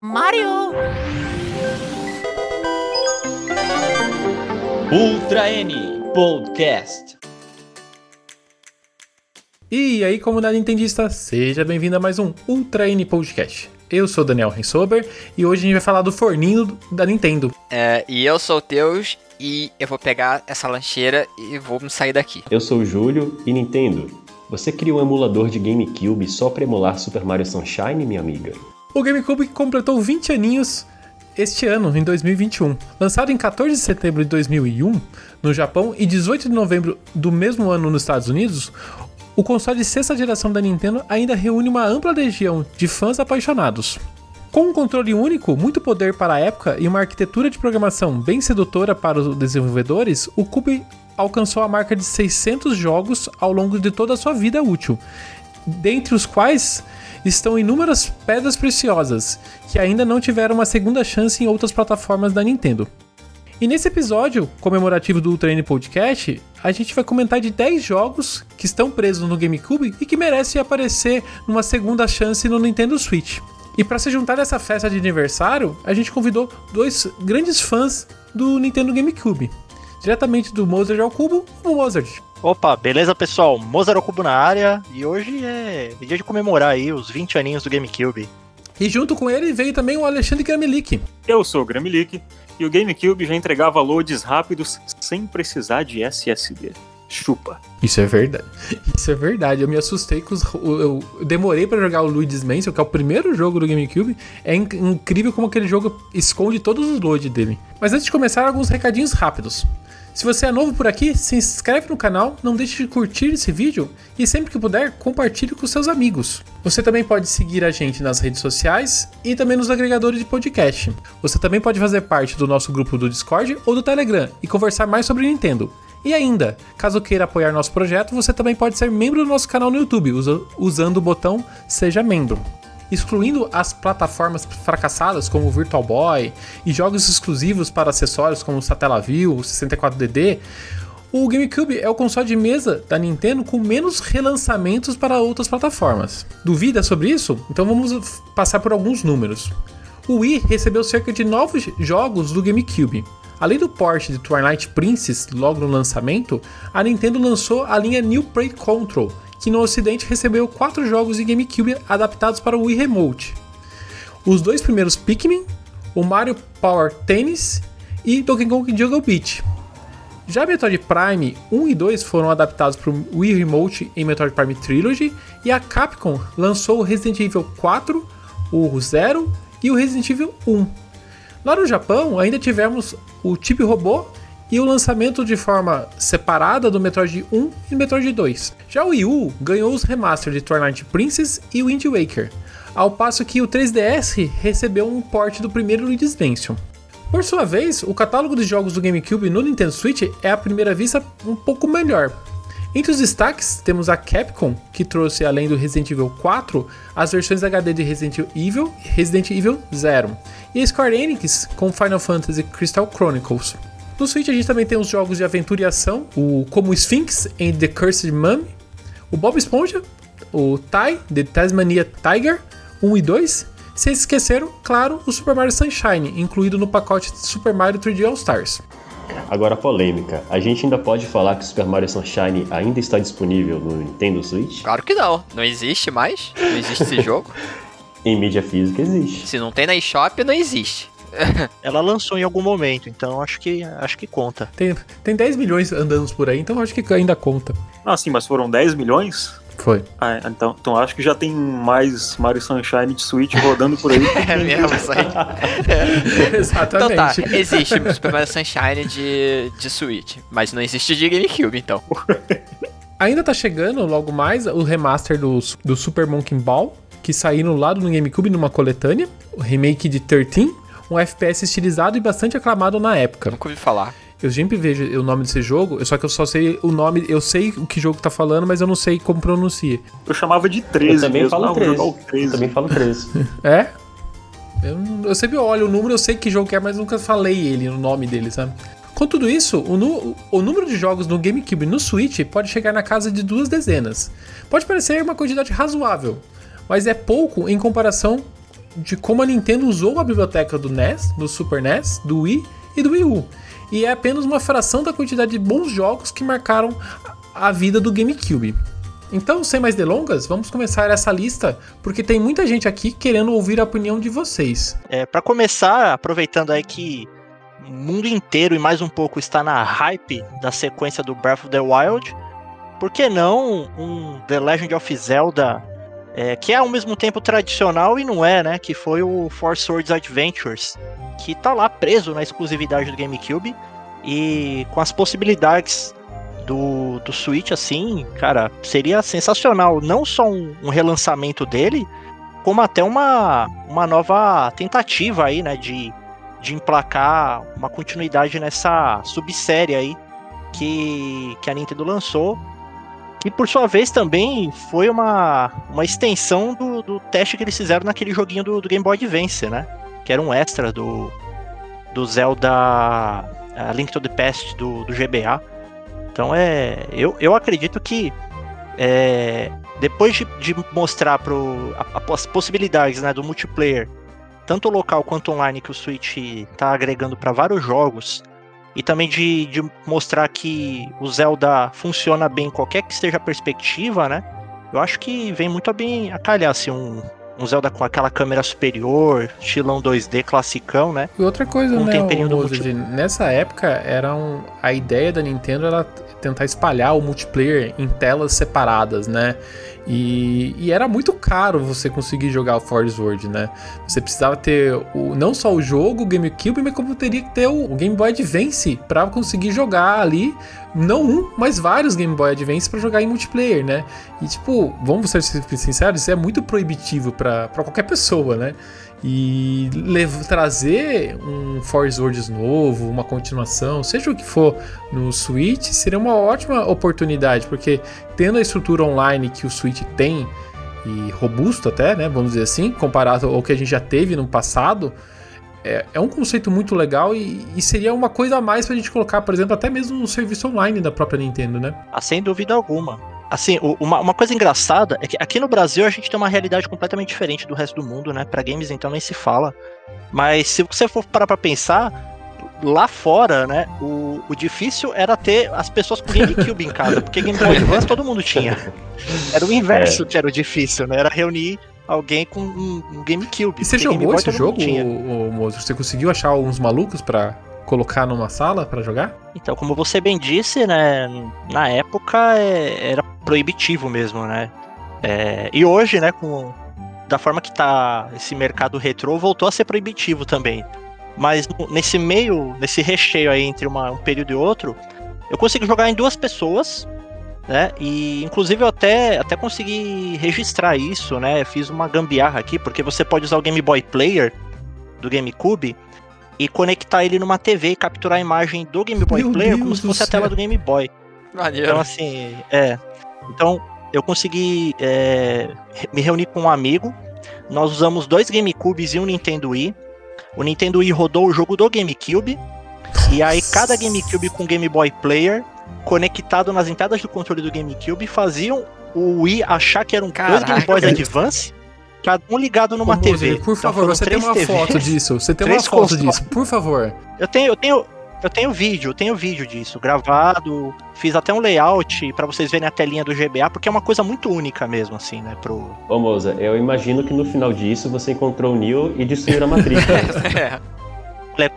Mario! Ultra N Podcast. E aí, comunidade nintendista, seja bem-vindo a mais um Ultra N Podcast. Eu sou o Daniel Heinsober e hoje a gente vai falar do forninho da Nintendo. E eu sou o Teus e eu vou pegar essa lancheira e vou me sair daqui. Eu sou o Júlio e Nintendo, você criou um emulador de GameCube só pra emular Super Mario Sunshine, minha amiga? O GameCube completou 20 aninhos este ano, em 2021. Lançado em 14 de setembro de 2001 no Japão e 18 de novembro do mesmo ano nos Estados Unidos, o console de sexta geração da Nintendo ainda reúne uma ampla legião de fãs apaixonados. Com um controle único, muito poder para a época e uma arquitetura de programação bem sedutora para os desenvolvedores, o Cube alcançou a marca de 600 jogos ao longo de toda a sua vida útil, dentre os quais estão inúmeras pedras preciosas, que ainda não tiveram uma segunda chance em outras plataformas da Nintendo. E nesse episódio comemorativo do Ultra N Podcast, a gente vai comentar de 10 jogos que estão presos no GameCube e que merecem aparecer numa segunda chance no Nintendo Switch. E para se juntar nessa festa de aniversário, a gente convidou dois grandes fãs do Nintendo GameCube, diretamente do Mozart Okubo, o Mozart. Opa, beleza pessoal? Mozart Okubo na área e hoje é dia de comemorar aí os 20 aninhos do GameCube. E junto com ele veio também o Alexandre Gramelic. Eu sou o Gramelic e o GameCube já entregava loads rápidos sem precisar de SSD. Chupa. Isso é verdade. Eu me assustei com os... Eu demorei pra jogar o Luigi's Mansion, que é o primeiro jogo do GameCube. É incrível como aquele jogo esconde todos os loads dele. Mas antes de começar, alguns recadinhos rápidos. Se você é novo por aqui, se inscreve no canal, não deixe de curtir esse vídeo e sempre que puder, compartilhe com seus amigos. Você também pode seguir a gente nas redes sociais e também nos agregadores de podcast. Você também pode fazer parte do nosso grupo do Discord ou do Telegram e conversar mais sobre Nintendo. E ainda, caso queira apoiar nosso projeto, você também pode ser membro do nosso canal no YouTube, usando o botão Seja Membro. Excluindo as plataformas fracassadas como o Virtual Boy e jogos exclusivos para acessórios como o Satellaview, o 64DD, o GameCube é o console de mesa da Nintendo com menos relançamentos para outras plataformas. Duvida sobre isso? Então vamos passar por alguns números. O Wii recebeu cerca de 9 jogos do GameCube. Além do port de Twilight Princess logo no lançamento, a Nintendo lançou a linha New Play Control, que no ocidente recebeu 4 jogos de GameCube adaptados para o Wii Remote. Os 2 primeiros Pikmin, o Mario Power Tennis e Donkey Kong Jungle Beach. Já Metroid Prime 1 e 2 foram adaptados para o Wii Remote em Metroid Prime Trilogy e a Capcom lançou o Resident Evil 4, o 0 e o Resident Evil 1. Lá no Japão ainda tivemos o Chip Robô e o lançamento de forma separada do Metroid 1 e Metroid 2. Já o Wii U ganhou os remasters de Twilight Princess e Wind Waker, ao passo que o 3DS recebeu um port do primeiro Luigi's Mansion. Por sua vez, o catálogo de jogos do GameCube no Nintendo Switch é à primeira vista um pouco melhor. Entre os destaques temos a Capcom, que trouxe além do Resident Evil 4, as versões HD de Resident Evil e Resident Evil 0, e a Square Enix com Final Fantasy Crystal Chronicles. No Switch a gente também tem os jogos de aventura e ação, como o Sphinx and the Cursed Mummy, o Bob Esponja, o Ty, The Tasmania Tiger 1 e 2, sem esquecer, claro, o Super Mario Sunshine, incluído no pacote Super Mario 3D All Stars. Agora a polêmica, a gente ainda pode falar que o Super Mario Sunshine ainda está disponível no Nintendo Switch? Claro que não, não existe mais, não existe esse jogo. Em mídia física existe. Se não tem na eShop, não existe. Ela lançou em algum momento, então acho que conta. Tem 10 milhões andando por aí, então acho que ainda conta. Ah, sim, mas foram 10 milhões? Foi. Ah, então acho que já tem mais Mario Sunshine de Switch rodando por aí. É mesmo, isso aí. É. Exatamente. Então tá, existe Super Mario Sunshine de Switch, mas não existe de GameCube, então. Ainda tá chegando logo mais o remaster do Super Monkey Ball, que saiu lá no GameCube numa coletânea, o remake de 13, um FPS estilizado e bastante aclamado na época. Nunca ouvi falar. Eu sempre vejo o nome desse jogo, só que eu só sei o nome, eu sei o que jogo tá falando, mas eu não sei como pronuncia. Eu chamava de 13. Eu também falo 13. Eu também falo 13. É? Eu sempre olho o número, eu sei que jogo que é, mas nunca falei ele, o nome dele, sabe? Com tudo isso, o número de jogos no GameCube e no Switch pode chegar na casa de 2 dezenas. Pode parecer uma quantidade razoável, mas é pouco em comparação de como a Nintendo usou a biblioteca do NES, do Super NES, do Wii e do Wii U. E é apenas uma fração da quantidade de bons jogos que marcaram a vida do GameCube. Então, sem mais delongas, vamos começar essa lista, porque tem muita gente aqui querendo ouvir a opinião de vocês. Para começar, aproveitando aí que o mundo inteiro e mais um pouco está na hype da sequência do Breath of the Wild, por que não um The Legend of Zelda, que é ao mesmo tempo tradicional e não é, né? Que foi o Four Swords Adventures, que tá lá preso na exclusividade do GameCube e com as possibilidades do Switch, assim, cara, seria sensacional. Não só um relançamento dele, como até uma nova tentativa aí, né, de emplacar uma continuidade nessa subsérie aí que a Nintendo lançou. E por sua vez também foi uma extensão do teste que eles fizeram naquele joguinho do Game Boy Advance, né? Que era um extra do Zelda Link to the Past do GBA. Então eu acredito que depois de mostrar as possibilidades, né, do multiplayer, tanto local quanto online, que o Switch está agregando para vários jogos, e também de mostrar que o Zelda funciona bem em qualquer que seja a perspectiva, né? Eu acho que vem muito bem a calhar, assim, um Zelda com aquela câmera superior, estilão 2D, classicão, né? E outra coisa, nessa época, a ideia da Nintendo era tentar espalhar o multiplayer em telas separadas, né? E era muito caro você conseguir jogar o Four Swords, né? Você precisava ter não só o jogo, o GameCube, mas como teria que ter o Game Boy Advance para conseguir jogar ali, não mas vários Game Boy Advance para jogar em multiplayer, né? E tipo, vamos ser sinceros, isso é muito proibitivo para qualquer pessoa, né? E trazer um Four Swords novo, uma continuação, seja o que for, no Switch, seria uma ótima oportunidade, porque tendo a estrutura online que o Switch tem, e robusto até, né, vamos dizer assim, comparado ao que a gente já teve no passado, é um conceito muito legal e seria uma coisa a mais pra gente colocar, por exemplo, até mesmo no serviço online da própria Nintendo, né? Sem dúvida alguma. Assim, uma coisa engraçada é que aqui no Brasil a gente tem uma realidade completamente diferente do resto do mundo, né? Pra games então nem se fala. Mas se você for parar pra pensar, lá fora, né, o difícil era ter as pessoas com GameCube em casa, porque Game Boy Advance todo mundo tinha. Era o inverso que era o difícil, né? Era reunir alguém com um GameCube. E você jogou Game Boy, esse jogo, Mozart? Você conseguiu achar uns malucos pra colocar numa sala pra jogar? Então, como você bem disse, né, na época era proibitivo mesmo, né? E hoje, né, da forma que tá esse mercado retrô, voltou a ser proibitivo também. Mas nesse meio, nesse recheio aí entre um período e outro, eu consegui jogar em duas pessoas, né? E inclusive eu até consegui registrar isso, né? Eu fiz uma gambiarra aqui, porque você pode usar o Game Boy Player do GameCube e conectar ele numa TV e capturar a imagem do Game Boy Player como se fosse a tela do Game Boy. Então, assim, Então, eu consegui me reunir com um amigo. Nós usamos dois GameCubes e um Nintendo Wii. O Nintendo Wii rodou o jogo do GameCube. E aí, cada GameCube com Game Boy Player conectado nas entradas do controle do GameCube faziam o Wii achar que eram dois Game Boys Advance. Cada um ligado numa TV. Por favor, então, você tem uma foto disso. Você tem uma foto disso, por favor. Eu tenho vídeo disso, gravado. Fiz até um layout pra vocês verem a telinha do GBA, porque é uma coisa muito única mesmo, assim, né? Ô, Moza, eu imagino que no final disso você encontrou o Neo e destruiu a matriz.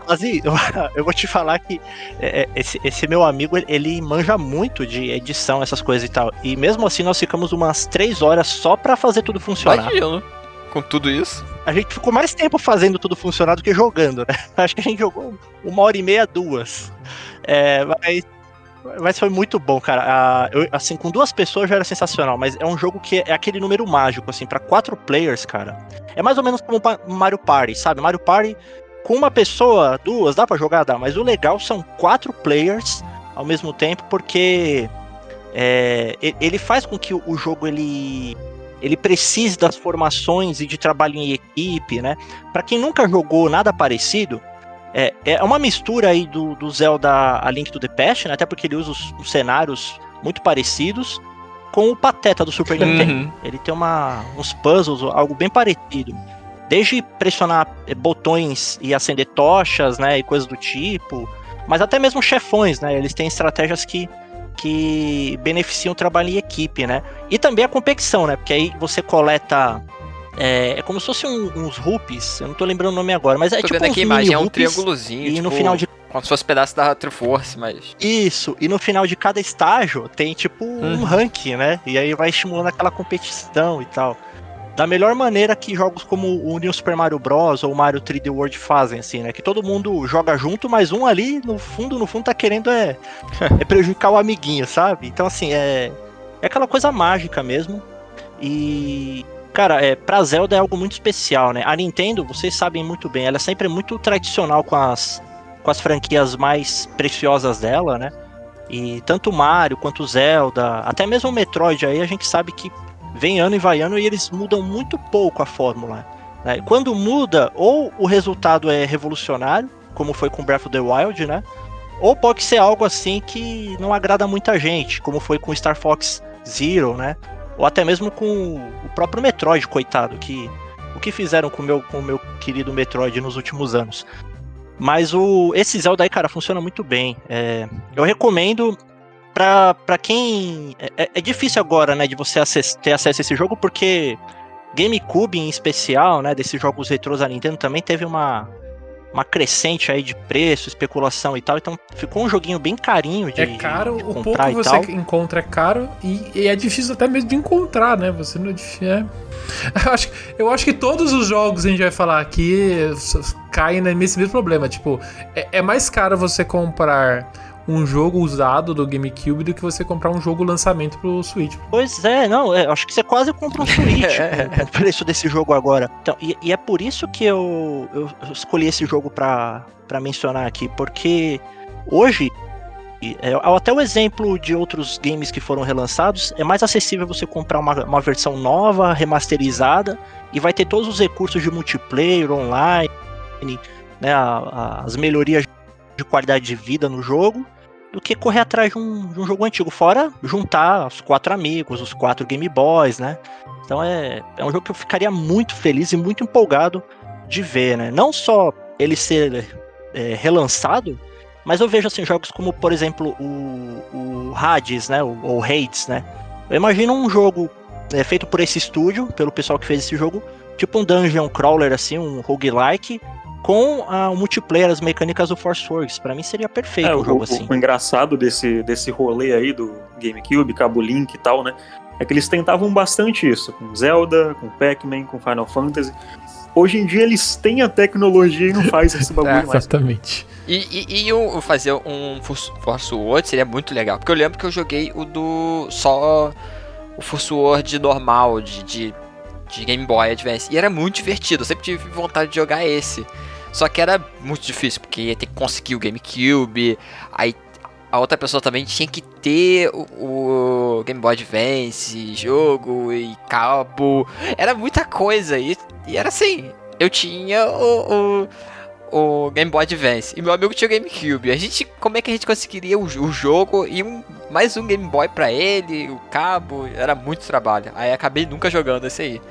Quase. Eu vou te falar que esse meu amigo, ele manja muito de edição, essas coisas e tal. E mesmo assim nós ficamos umas 3 horas só pra fazer tudo funcionar. Imagino. Com tudo isso? A gente ficou mais tempo fazendo tudo funcionar do que jogando, né? Acho que a gente jogou 1h30, 2h. Mas foi muito bom, cara. Assim, com 2 pessoas já era sensacional, mas é um jogo que é aquele número mágico, assim, pra 4 players, cara. É mais ou menos como Mario Party, sabe? Mario Party com 1 pessoa, 2, dá pra jogar? Dá, mas o legal são 4 players ao mesmo tempo, porque ele faz com que o jogo, ele precisa das formações e de trabalho em equipe, né? Pra quem nunca jogou nada parecido, é uma mistura aí do Zelda A Link to the Past, né? Até porque ele usa os cenários muito parecidos com o Pateta do Super Nintendo. Ele tem uns puzzles, algo bem parecido. desde pressionar botões e acender tochas, né, e coisas do tipo, mas até mesmo chefões, né, eles têm estratégias que beneficiam o trabalho em equipe, né, e também a competição, né, porque aí você coleta, é como se fosse uns rupees, eu não tô lembrando o nome agora, mas é tipo aqui, imagem, é um triângulozinho, e tipo, no final de... como se fosse um pedaço da Triforce, mas... Isso, e no final de cada estágio tem tipo um ranking, né, e aí vai estimulando aquela competição e tal. Da melhor maneira que jogos como o New Super Mario Bros. Ou o Mario 3D World fazem, assim, né? Que todo mundo joga junto, mas um ali, no fundo, tá querendo é prejudicar o amiguinho, sabe? Então, assim, é aquela coisa mágica mesmo. E, cara, pra Zelda é algo muito especial, né? A Nintendo, vocês sabem muito bem, ela é sempre muito tradicional com as franquias mais preciosas dela, né? E tanto Mario quanto Zelda, até mesmo o Metroid aí, a gente sabe que vem ano e vai ano e eles mudam muito pouco a fórmula, né? Quando muda, ou o resultado é revolucionário, como foi com Breath of the Wild, né? Ou pode ser algo assim que não agrada muita gente, como foi com Star Fox Zero, né? Ou até mesmo com o próprio Metroid, coitado, que o que fizeram com o meu querido Metroid nos últimos anos. Mas esse Zelda aí, cara, funciona muito bem. Eu recomendo... Pra quem... É difícil agora, né, de você ter acesso a esse jogo, porque GameCube em especial, né, desses jogos retrôs da Nintendo também teve uma crescente aí de preço, especulação e tal, então ficou um joguinho bem carinho de caro, de comprar o pouco que você tal. Encontra é caro e é difícil até mesmo de encontrar, né, você não... Eu acho que todos os jogos a gente vai falar aqui caem nesse mesmo problema, tipo, é mais caro você comprar um jogo usado do GameCube do que você comprar um jogo lançamento pro Switch. Pois é, não, acho que você quase compra um Switch com o preço desse jogo agora. Então, e é por isso que eu escolhi esse jogo pra mencionar aqui, porque hoje, até o exemplo de outros games que foram relançados, é mais acessível você comprar uma versão nova, remasterizada, e vai ter todos os recursos de multiplayer, online, né, as melhorias de qualidade de vida no jogo, do que correr atrás de um jogo antigo, fora juntar os 4 amigos, os 4 Game Boys, né? Então é um jogo que eu ficaria muito feliz e muito empolgado de ver, né? Não só ele ser relançado, mas eu vejo assim, jogos como, por exemplo, o Hades, né? Ou Hades, né? Eu imagino um jogo feito por esse estúdio, pelo pessoal que fez esse jogo, tipo um dungeon crawler, assim, um roguelike, com o multiplayer, as mecânicas do Force Works. Pra mim seria perfeito um jogo assim. O engraçado desse rolê aí do GameCube, Cabo Link e tal, né? É que eles tentavam bastante isso, com Zelda, com Pac-Man, com Final Fantasy. Hoje em dia eles têm a tecnologia e não fazem esse bagulho mais. Exatamente. E fazer um Force Works seria muito legal, porque eu lembro que eu joguei o Force Works normal, de Game Boy Advance, e era muito divertido, eu sempre tive vontade de jogar esse, só que era muito difícil, porque ia ter que conseguir o GameCube, aí a outra pessoa também tinha que ter o Game Boy Advance, jogo e cabo, era muita coisa, e era assim, eu tinha o Game Boy Advance, e meu amigo tinha o GameCube, como é que a gente conseguiria o jogo e mais um Game Boy pra ele, o cabo, era muito trabalho, aí acabei nunca jogando esse aí.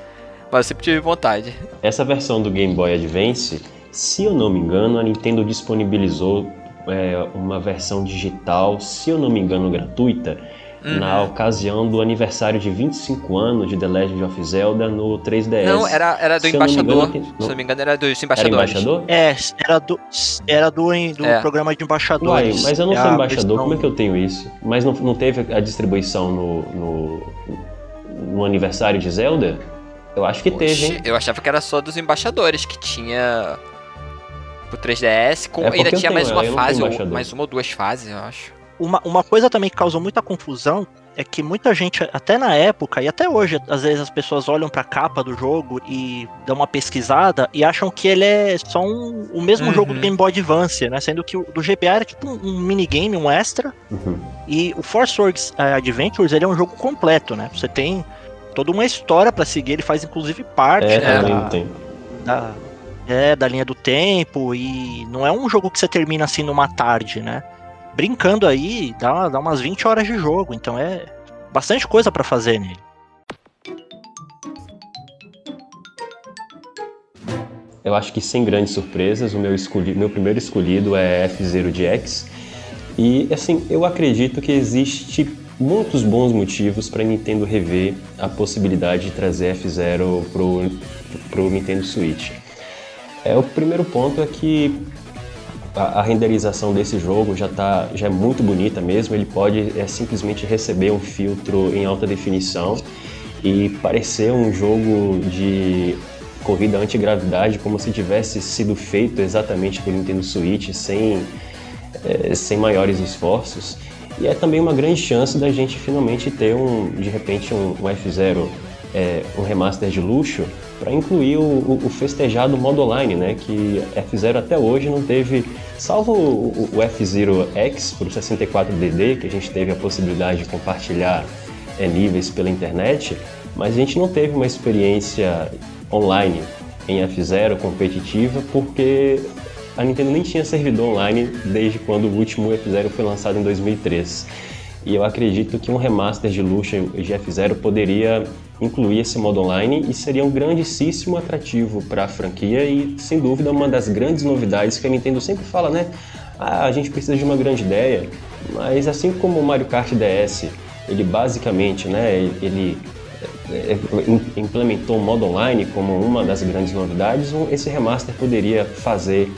Mas eu sempre tive vontade. Essa versão do Game Boy Advance, se eu não me engano, a Nintendo disponibilizou uma versão digital, se eu não me engano, gratuita, na ocasião do aniversário de 25 anos de The Legend of Zelda no 3DS. Não, era do Embaixador. Se eu não me engano, era dos Embaixadores. Era Embaixador? Era do programa de Embaixadores. Uai, mas eu não sou embaixador, como é que eu tenho isso? Mas não teve a distribuição no aniversário de Zelda? Eu acho que teve, hein? Eu achava que era só dos Embaixadores, que tinha o 3DS, ainda tinha mais uma fase, ou mais uma ou duas fases, eu acho. Uma coisa também que causou muita confusão é que muita gente, até na época e até hoje, às vezes as pessoas olham pra capa do jogo e dão uma pesquisada e acham que ele é só o mesmo jogo do Game Boy Advance, né? Sendo que o do GBA era tipo um minigame, um extra. E o Force Works Adventures, ele é um jogo completo, né? Você tem toda uma história pra seguir, ele faz inclusive parte da linha do tempo, e não é um jogo que você termina assim numa tarde, né? Brincando aí, dá umas 20 horas de jogo, então é bastante coisa pra fazer nele. eu acho que sem grandes surpresas, o meu primeiro escolhido é F-Zero GX. E assim, eu acredito que existe muitos bons motivos para a Nintendo rever a possibilidade de trazer F-Zero pro Nintendo Switch. O primeiro ponto é que a renderização desse jogo já é muito bonita mesmo, ele pode simplesmente receber um filtro em alta definição e parecer um jogo de corrida anti-gravidade, como se tivesse sido feito exatamente pelo Nintendo Switch, sem maiores esforços. E é também uma grande chance da gente finalmente ter, de repente, um F-Zero, um remaster de luxo, para incluir o festejado modo online, né? Que F-Zero até hoje não teve, salvo o F-Zero X para o 64DD, que a gente teve a possibilidade de compartilhar níveis pela internet, mas a gente não teve uma experiência online em F-Zero competitiva, porque a Nintendo nem tinha servidor online desde quando o último F-Zero foi lançado em 2003. E eu acredito que um remaster de luxo de F-Zero poderia incluir esse modo online e seria um grandíssimo atrativo para a franquia e, sem dúvida, uma das grandes novidades que a Nintendo sempre fala, né? A gente precisa de uma grande ideia, mas assim como o Mario Kart DS, ele basicamente, né, ele implementou o modo online como uma das grandes novidades, esse remaster poderia fazer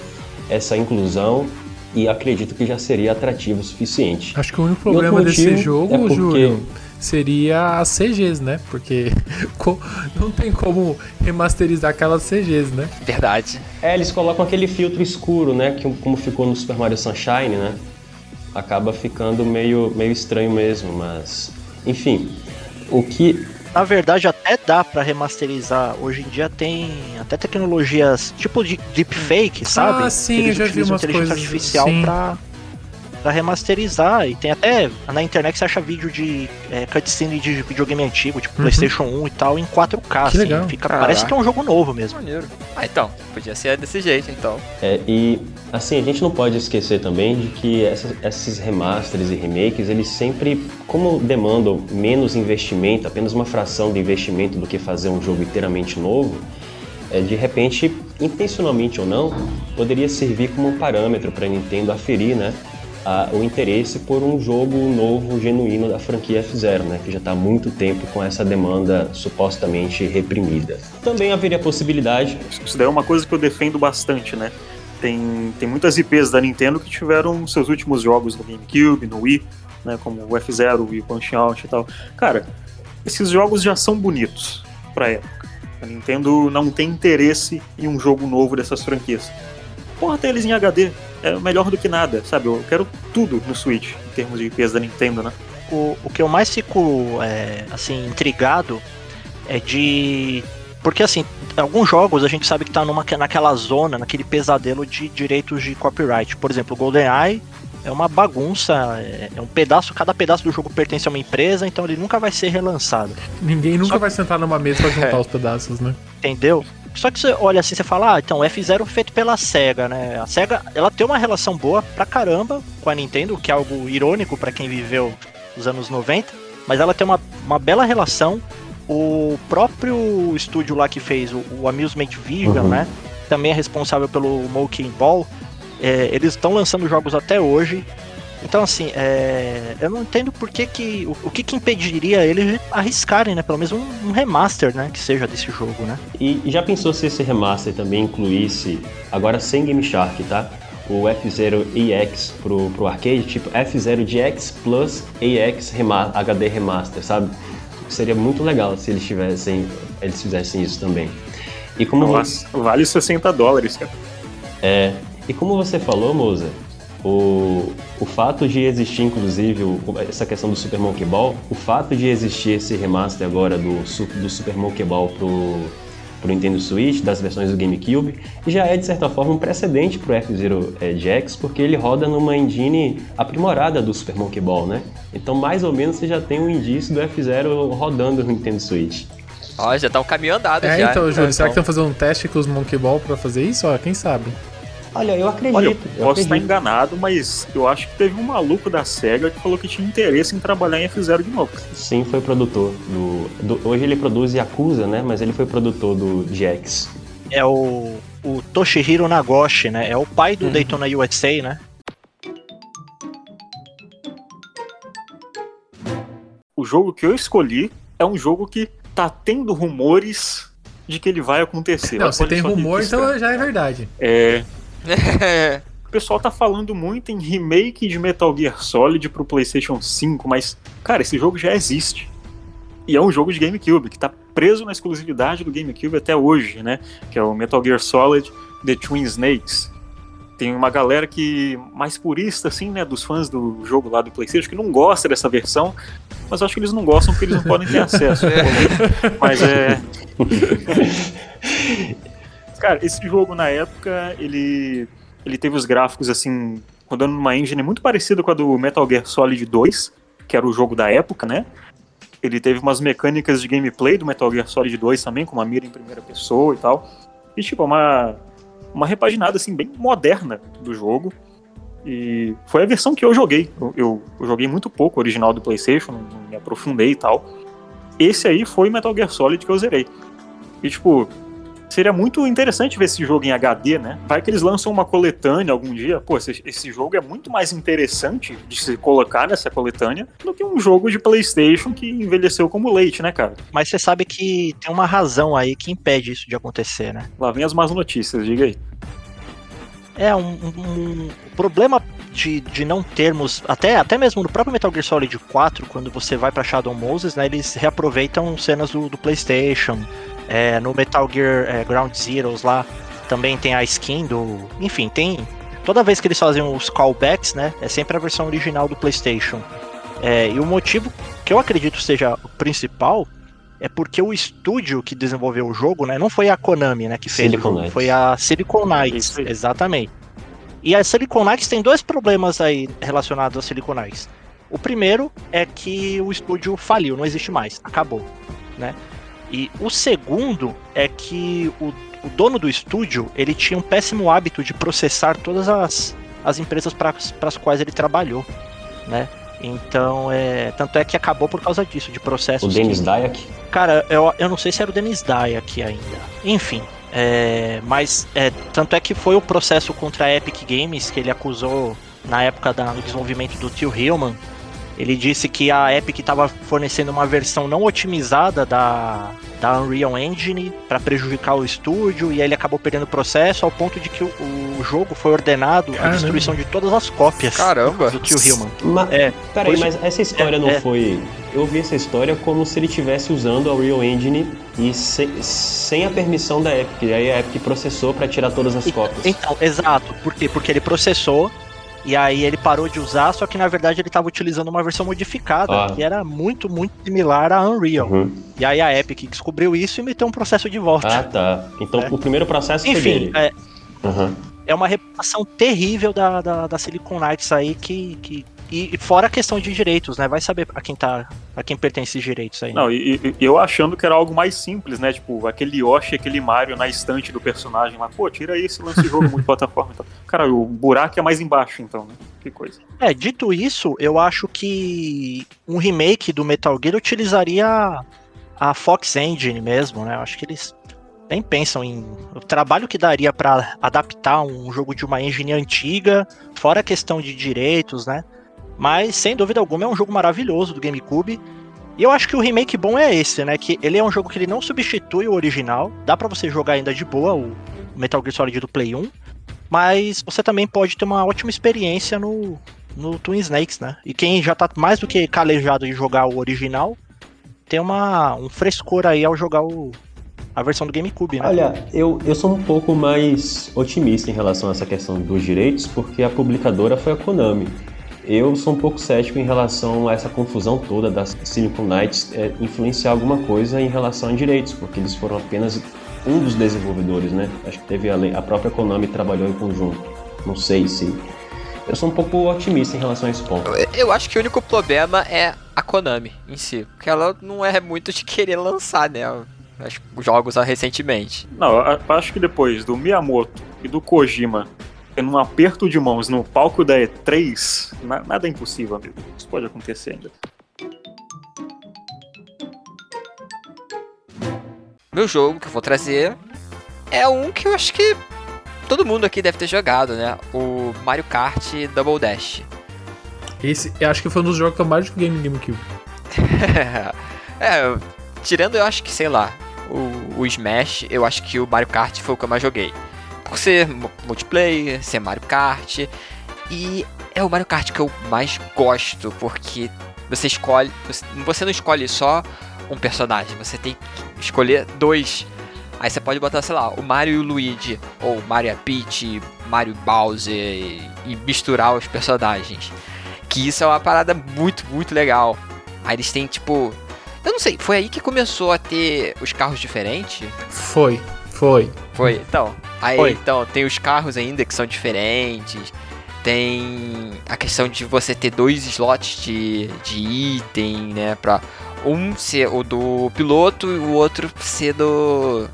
essa inclusão e acredito que já seria atrativo o suficiente. Acho que o único problema desse jogo, Júlio, seria as CGs, né? Porque não tem como remasterizar aquelas CGs, né? Verdade. Eles colocam aquele filtro escuro, né? Que, como ficou no Super Mario Sunshine, né? Acaba ficando meio estranho mesmo, mas... Enfim, o que... Na verdade, até dá pra remasterizar. Hoje em dia tem até tecnologias tipo de deepfake, sabe? Ah, sim, eles já vi umas coisas artificial pra remasterizar. E tem até... Na internet você acha vídeo de cutscene de videogame antigo, tipo PlayStation 1 e tal, em 4K. Que legal. Parece que é um jogo novo mesmo. Maneiro. Ah, então. Podia ser desse jeito, então. E, assim, a gente não pode esquecer também de que esses remasters e remakes, eles sempre, como demandam menos investimento, apenas uma fração de investimento do que fazer um jogo inteiramente novo, de repente, intencionalmente ou não, poderia servir como um parâmetro para a Nintendo aferir, né, o interesse por um jogo novo, genuíno da franquia F-Zero, né, que já está há muito tempo com essa demanda supostamente reprimida. Também haveria a possibilidade... Isso daí é uma coisa que eu defendo bastante, né? Tem muitas IPs da Nintendo que tiveram seus últimos jogos no GameCube, no Wii, né, como o F-Zero, o Wii Punch-Out e tal. Cara, esses jogos já são bonitos pra época. A Nintendo não tem interesse em um jogo novo dessas franquias. Porra, até eles em HD. É melhor do que nada, sabe? Eu quero tudo no Switch, em termos de IPs da Nintendo, né? O que eu mais fico, assim, intrigado é de... Porque, assim, alguns jogos a gente sabe que tá naquela zona, naquele pesadelo de direitos de copyright. Por exemplo, o GoldenEye é uma bagunça, é um pedaço, cada pedaço do jogo pertence a uma empresa, então ele nunca vai ser relançado. Ninguém nunca vai sentar numa mesa pra juntar os pedaços, né? Entendeu? Só que você olha assim, você fala, então, F-Zero feito pela SEGA, né? A SEGA, ela tem uma relação boa pra caramba com a Nintendo, que é algo irônico pra quem viveu os anos 90, mas ela tem uma bela relação. O próprio estúdio lá que fez o Amusement Vision, né? Também é responsável pelo Monkey Ball. Eles estão lançando jogos até hoje. Então, assim, eu não entendo por que que... O que impediria eles arriscarem, né? Pelo menos um remaster, né? Que seja desse jogo, né? E já pensou se esse remaster também incluísse... Agora sem Game Shark, tá? O F-Zero EX pro arcade. Tipo, F-Zero GX plus EX HD Remaster, sabe? Seria muito legal se eles fizessem isso também. E como nossa, vale $60, cara. E como você falou, Moza, o fato de existir, inclusive, essa questão do Super Monkey Ball, o fato de existir esse remaster agora do Super Monkey Ball pro Nintendo Switch, das versões do GameCube, já é, de certa forma, um precedente pro F-Zero GX, porque ele roda numa engine aprimorada do Super Monkey Ball, né? Então, mais ou menos, você já tem um indício do F-Zero rodando no Nintendo Switch. Ó, já tá um caminho andado já. Então, Júlio, será que estão fazendo um teste com os Monkey Ball pra fazer isso? Ó, quem sabe? Olha, eu acredito. Olha, eu posso estar enganado, mas eu acho que teve um maluco da SEGA que falou que tinha interesse em trabalhar em F-Zero de novo. Sim, foi produtor. Hoje ele produz Yakuza, né? Mas ele foi produtor do GX. É o o Toshihiro Nagoshi, né? É o pai do Daytona USA, né? O jogo que eu escolhi é um jogo que tá tendo rumores de que ele vai acontecer. Não, se tem rumor, então já é verdade. É. O pessoal tá falando muito em remake de Metal Gear Solid pro PlayStation 5, mas, cara, esse jogo já existe. E é um jogo de GameCube, que tá preso na exclusividade do GameCube até hoje, né? Que é o Metal Gear Solid The Twin Snakes. Tem uma galera que, mais purista, assim, né? Dos fãs do jogo lá do PlayStation, que não gosta dessa versão, mas acho que eles não gostam porque eles não podem ter acesso. Mas é... Cara, esse jogo, na época, ele teve os gráficos, assim, rodando numa engine muito parecida com a do Metal Gear Solid 2, que era o jogo da época, né? Ele teve umas mecânicas de gameplay do Metal Gear Solid 2 também, com uma mira em primeira pessoa e tal. E, tipo, uma repaginada, assim, bem moderna do jogo. E foi a versão que eu joguei. Eu joguei muito pouco o original do PlayStation, não me aprofundei e tal. Esse aí foi Metal Gear Solid que eu zerei. E, tipo, seria muito interessante ver esse jogo em HD, né? Vai que eles lançam uma coletânea algum dia. Pô, esse jogo é muito mais interessante de se colocar nessa coletânea do que um jogo de PlayStation que envelheceu como leite, né, cara? Mas você sabe que tem uma razão aí que impede isso de acontecer, né? Lá vem as más notícias, diga aí. É, um problema de não termos... Até mesmo no próprio Metal Gear Solid 4, quando você vai pra Shadow Moses, né, eles reaproveitam cenas do PlayStation. É, no Metal Gear Ground Zeroes lá, também tem a skin do... Enfim, tem... Toda vez que eles fazem os callbacks, né, é sempre a versão original do PlayStation. É, e o motivo que eu acredito seja o principal é porque o estúdio que desenvolveu o jogo, né, não foi a Konami, né, que fez Silicon o jogo, foi a Silicon Knights, exatamente. E a Silicon Knights tem dois problemas aí relacionados a Silicon Knights. O primeiro é que o estúdio faliu, não existe mais, acabou, né? E o segundo é que o dono do estúdio, ele tinha um péssimo hábito de processar todas as empresas para as quais ele trabalhou, né? Então, tanto é que acabou por causa disso, de processos... O Dennis Dyack? Cara, eu não sei se era o Dennis Dyack ainda. Enfim, tanto é que foi o processo contra a Epic Games que ele acusou na época do desenvolvimento do Tio Hillman. Ele disse que a Epic estava fornecendo uma versão não otimizada da Unreal Engine para prejudicar o estúdio, e aí ele acabou perdendo o processo ao ponto de que o jogo foi ordenado à destruição de todas as cópias do Tio Hillman. Peraí, mas essa história não foi... Eu vi essa história como se ele estivesse usando a Unreal Engine e sem a permissão da Epic. Aí a Epic processou para tirar todas as cópias. Então, exato. Por quê? Porque ele processou. E aí ele parou de usar, só que na verdade ele estava utilizando uma versão modificada, que era muito, muito similar à Unreal. E aí a Epic descobriu isso e meteu um processo de volta. Ah, tá. Então o primeiro processo foi dele. É uma reputação terrível da Silicon Knights aí que... E fora a questão de direitos, né? Vai saber a quem pertence esses direitos aí. Né? Não, e eu achando que era algo mais simples, né? Tipo, aquele Yoshi, aquele Mario na estante do personagem lá. Pô, tira aí esse lance de jogo muito plataforma e tal. Cara, o buraco é mais embaixo, então, né? Que coisa. É, dito isso, eu acho que um remake do Metal Gear utilizaria a Fox Engine mesmo, né? Eu acho que eles nem pensam em... O trabalho que daria pra adaptar um jogo de uma engine antiga, fora a questão de direitos, né? Mas, sem dúvida alguma, é um jogo maravilhoso do GameCube. E eu acho que o remake bom é esse, né? Que ele é um jogo que ele não substitui o original. Dá pra você jogar ainda de boa o Metal Gear Solid do Play 1. Mas você também pode ter uma ótima experiência no Twin Snakes, né? E quem já tá mais do que calejado de jogar o original, tem um frescor aí ao jogar a versão do GameCube, né? Olha, eu sou um pouco mais otimista em relação a essa questão dos direitos, porque a publicadora foi a Konami. Eu sou um pouco cético em relação a essa confusão toda da Silicon Knights influenciar alguma coisa em relação a direitos, porque eles foram apenas um dos desenvolvedores, né? Acho que teve a própria Konami trabalhou em conjunto. Não sei se... Eu sou um pouco otimista em relação a esse ponto. Eu acho que o único problema é a Konami em si, porque ela não é muito de querer lançar, né? Os jogos recentemente. Não, acho que depois do Miyamoto e do Kojima... num aperto de mãos no palco da E3, nada é impossível, amigo. Isso pode acontecer ainda. Meu jogo que eu vou trazer é um que eu acho que todo mundo aqui deve ter jogado, né? O Mario Kart Double Dash. Esse, eu acho que foi um dos jogos que eu mais joguei no GameCube. É, tirando, eu acho que, sei lá, o Smash, eu acho que o Mario Kart foi o que eu mais joguei. Por ser multiplayer, ser Mario Kart. E é o Mario Kart que eu mais gosto, porque você escolhe. Você não escolhe só um personagem, você tem que escolher dois. Aí você pode botar, sei lá, o Mario e o Luigi, ou Mario e a Peach, Mario e Bowser, e misturar os personagens. Que isso é uma parada muito, muito legal. Aí eles têm, tipo... Eu não sei, foi aí que começou a ter os carros diferentes? Foi, então. Aí, foi. Então, tem os carros ainda que são diferentes. Tem a questão de você ter dois slots de item, né? Pra um ser o do piloto e o outro ser do...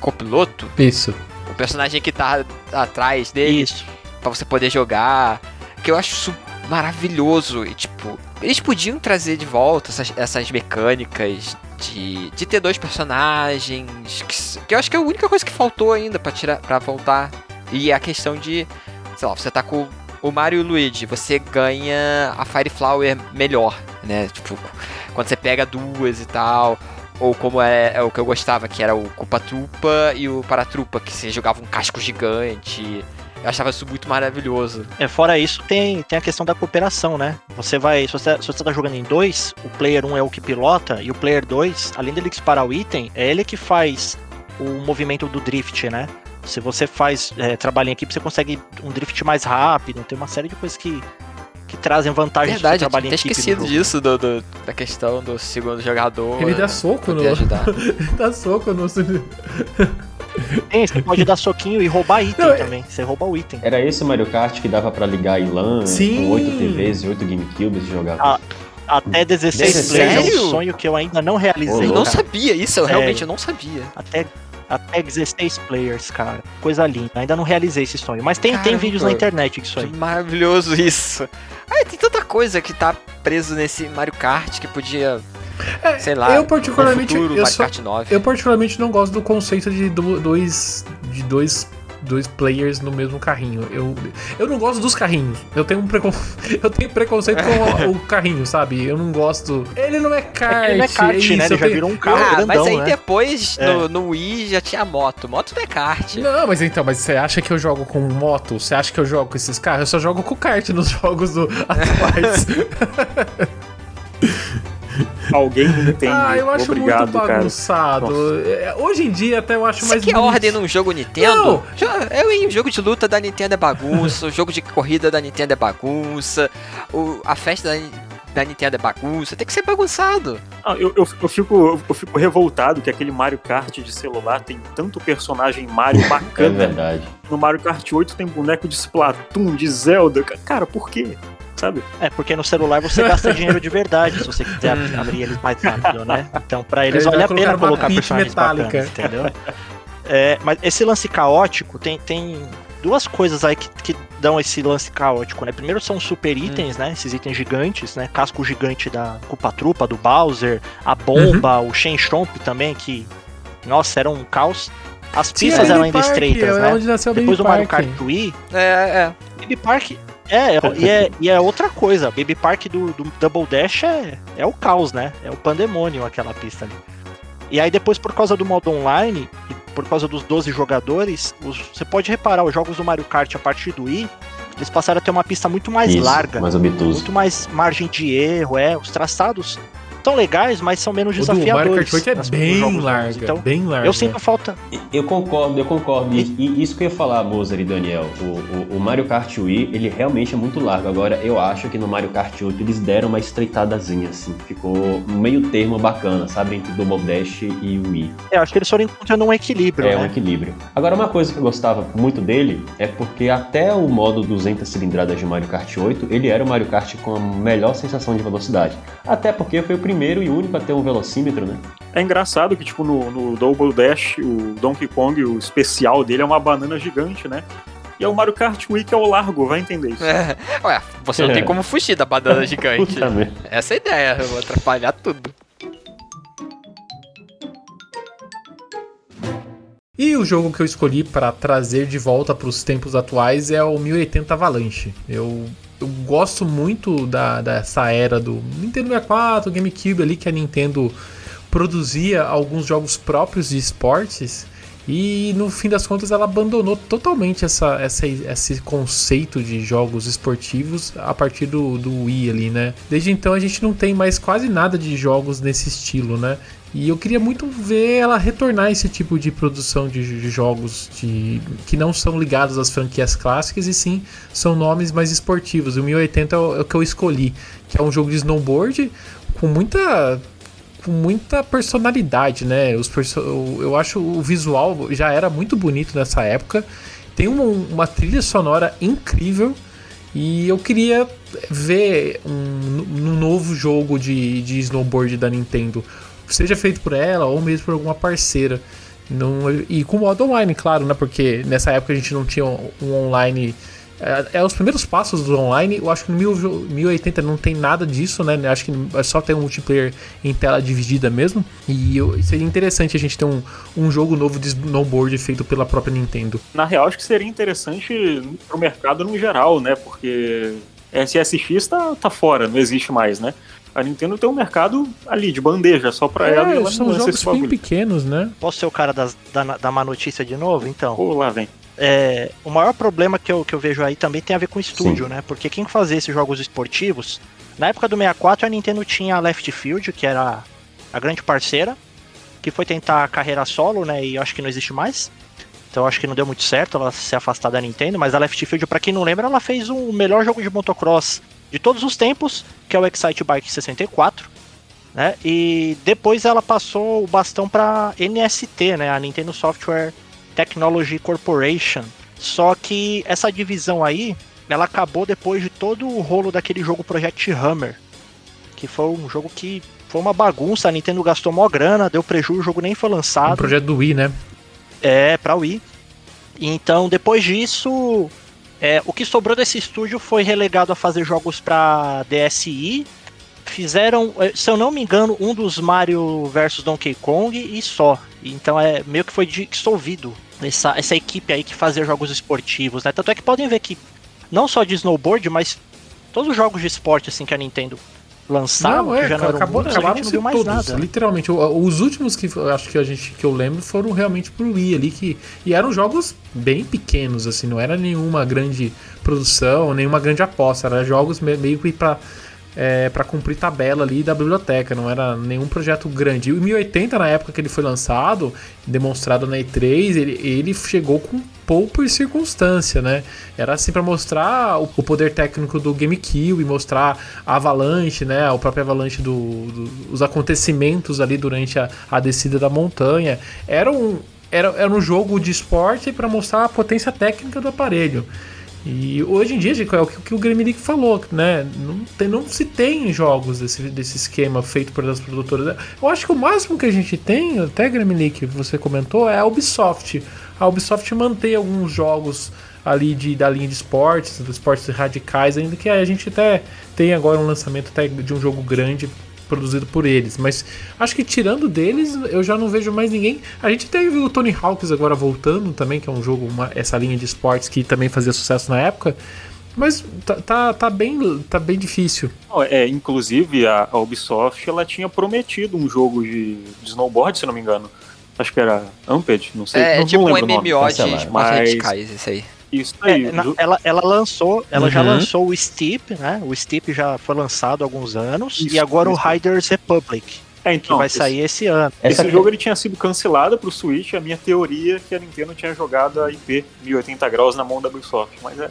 copiloto? Isso. O personagem que tá atrás dele. Isso. Pra você poder jogar. Que eu acho super maravilhoso, e tipo, eles podiam trazer de volta essas mecânicas de ter dois personagens, que eu acho que é a única coisa que faltou ainda pra voltar. E a questão de, sei lá, você tá com o Mario e o Luigi, você ganha a Fire Flower melhor, né, tipo, quando você pega duas e tal, ou como é o que eu gostava, que era o Culpa-Trupa e o Paratrupa, que você jogava um casco gigante. Eu achava isso muito maravilhoso. É, fora isso, tem a questão da cooperação, né? Você vai... Se você tá jogando em dois, o player 1 é o que pilota, e o player 2, além dele disparar o item, é ele que faz o movimento do drift, né? Se você faz trabalho em equipe, você consegue um drift mais rápido. Tem uma série de coisas que trazem vantagens de trabalho em equipe. Verdade, eu tinha esquecido disso, da questão do segundo jogador. Ele dá soco, né? Ele dá soco no... Você pode dar soquinho e roubar item. Não, também. Você rouba o item. Era esse o Mario Kart que dava pra ligar em LAN. Sim. Com 8 TVs e 8 GameCubes e jogar. Até 16 players é um sonho que eu ainda não realizei. Eu não sabia isso, eu realmente não sabia. Até 16 players, cara. Coisa linda. Ainda não realizei esse sonho. Mas tem vídeos na internet disso aí. Que maravilhoso isso. Ah, tem tanta coisa que tá preso nesse Mario Kart que podia... sei lá, eu particularmente não gosto do conceito de dois players no mesmo carrinho. Eu não gosto dos carrinhos. Eu tenho preconceito com o carrinho, sabe? Eu não gosto. Ele não é kart. Ele não é kart, isso, né? Ele já virou um carro grandão, mas aí, né? Depois no Wii já tinha moto. Moto não é kart. Não, mas você acha que eu jogo com moto? Você acha que eu jogo com esses carros? Eu só jogo com kart nos jogos atuais. Alguém me entende. Ah, eu acho muito bagunçado. Hoje em dia até eu acho mais bonito. Isso que é ordem num jogo Nintendo? O jogo de luta da Nintendo é bagunça, o jogo de corrida da Nintendo é bagunça, a festa da Nintendo é bagunça, tem que ser bagunçado. Eu fico revoltado que aquele Mario Kart de celular tem tanto personagem Mario bacana. É verdade. No Mario Kart 8 tem boneco de Splatoon, de Zelda. Cara, por quê? Sabe? É, porque no celular você gasta dinheiro de verdade, se você quiser abrir eles mais rápido, né? Então, pra eles vale a pena colocar personagens bacanas, entendeu? Mas esse lance caótico, tem duas coisas aí que dão esse lance caótico, né? Primeiro são os super itens, né? Esses itens gigantes, né? Casco gigante da Culpa-Trupa, do Bowser, a bomba, o Shenchomp também, que, nossa, era um caos. As pistas eram ainda estreitas, né? Depois do Mario Kart Wii... Baby Park... E é outra coisa. Baby Park do Double Dash é o caos, né? É o pandemônio aquela pista ali. E aí depois, por causa do modo online, e por causa dos 12 jogadores, você pode reparar, os jogos do Mario Kart a partir do Wii, eles passaram a ter uma pista muito mais larga, mais obtuso, muito mais margem de erro, os traçados são legais, mas são menos desafiadores. O Mario Kart 8 é bem larga, então, bem larga. Eu sinto falta. Eu concordo. E isso que eu ia falar, Mozart e Daniel, o Mario Kart Wii, ele realmente é muito largo. Agora, eu acho que no Mario Kart 8 eles deram uma estreitadazinha, assim. Ficou um meio termo bacana, sabe? Entre o Double Dash e o Wii. Eu acho que eles foram encontrando um equilíbrio, né? Um equilíbrio. Agora, uma coisa que eu gostava muito dele é porque até o modo 200 cilindradas de Mario Kart 8, ele era o Mario Kart com a melhor sensação de velocidade. Até porque foi o primeiro e único a ter um velocímetro, né? É engraçado que, tipo, no Double Dash, o Donkey Kong, o especial dele é uma banana gigante, né? E é o Mario Kart Wii que é o largo, vai entender isso. Ué, você não tem como fugir da banana gigante. Essa é a ideia, eu vou atrapalhar tudo. E E o jogo que eu escolhi para trazer de volta para os tempos atuais é o 1080 Avalanche. Eu gosto muito dessa era do Nintendo 64, GameCube ali, que a Nintendo produzia alguns jogos próprios de esportes. E no fim das contas ela abandonou totalmente esse conceito de jogos esportivos a partir do Wii ali, né? Desde então a gente não tem mais quase nada de jogos nesse estilo, né? E eu queria muito ver ela retornar esse tipo de produção de jogos que não são ligados às franquias clássicas e sim são nomes mais esportivos. O 1080 é o que eu escolhi, que é um jogo de snowboard com muita personalidade, né? Eu acho o visual já era muito bonito nessa época. Tem uma trilha sonora incrível. E eu queria ver um novo jogo de snowboard da Nintendo, seja feito por ela ou mesmo por alguma parceira. E com modo online, claro, né? Porque nessa época a gente não tinha um online. É os primeiros passos do online. Eu acho que no 1080 não tem nada disso, né? Eu acho que só tem um multiplayer em tela dividida mesmo. E seria interessante a gente ter um jogo novo de snowboard feito pela própria Nintendo. Na real, acho que seria interessante pro mercado no geral, né? Porque SSX tá fora, não existe mais, né? A Nintendo tem um mercado ali, de bandeja, só pra ela. E ela são jogos bem pequenos, né? Posso ser o cara da má notícia de novo, então? Pô, lá vem. O maior problema que eu vejo aí também tem a ver com o estúdio, sim, né? Porque quem fazia esses jogos esportivos, na época do 64 a Nintendo tinha a Left Field, que era a grande parceira, que foi tentar carreira solo, né? E acho que não existe mais. Então acho que não deu muito certo ela se afastar da Nintendo, mas a Left Field, pra quem não lembra, ela fez o melhor jogo de motocross de todos os tempos, que é o Excite Bike 64, né? E depois ela passou o bastão pra NST, né? A Nintendo Software Technology Corporation. Só que essa divisão aí, ela acabou depois de todo o rolo daquele jogo Project Hammer, que foi um jogo que foi uma bagunça. A Nintendo gastou mó grana, deu prejuízo, o jogo nem foi lançado. Um projeto do Wii, né? É, pra Wii. Então, depois disso, o que sobrou desse estúdio foi relegado a fazer jogos pra DSi. Fizeram, se eu não me engano, um dos Mario vs Donkey Kong e só. Então meio que foi dissolvido essa equipe aí que fazia jogos esportivos, né? Tanto é que podem ver que não só de snowboard, mas todos os jogos de esporte assim que a Nintendo lançava, que já não eram muitos, acabaram, não deu mais todos, nada. Literalmente, os últimos que acho que que eu lembro foram realmente pro Wii ali, e eram jogos bem pequenos assim, não era nenhuma grande produção, nenhuma grande aposta, era jogos meio que pra cumprir tabela ali da biblioteca, não era nenhum projeto grande. E o 1080, na época que ele foi lançado, demonstrado na E3, ele chegou com pouco e circunstância, né? Era assim pra mostrar o poder técnico do GameCube, mostrar a avalanche, né? O próprio avalanche os acontecimentos ali durante a descida da montanha. Era um jogo de esporte para mostrar a potência técnica do aparelho. E hoje em dia, é o que o Gramelic falou, né? Não se tem jogos desse esquema feito pelas produtoras. Eu acho que o máximo que a gente tem, até Gramelic, você comentou, é a Ubisoft. A Ubisoft mantém alguns jogos ali da linha de esportes, dos esportes radicais, ainda que a gente até tem agora um lançamento até de um jogo grande produzido por eles, mas acho que tirando deles, eu já não vejo mais ninguém. A gente até viu o Tony Hawk's agora voltando também, que é um jogo, essa linha de esportes que também fazia sucesso na época, mas tá bem difícil. Inclusive a Ubisoft, ela tinha prometido um jogo de snowboard, se não me engano, acho que era Amped, não sei, não tipo lembro um MMO de radicais, isso aí. Ela já lançou o Steep, né? O Steep já foi lançado há alguns anos. Isso, e agora isso. O Riders Republic, então, que vai sair esse ano. Esse jogo ele tinha sido cancelado pro Switch. A minha teoria é que a Nintendo tinha jogado a IP 1080 graus na mão da Ubisoft, mas é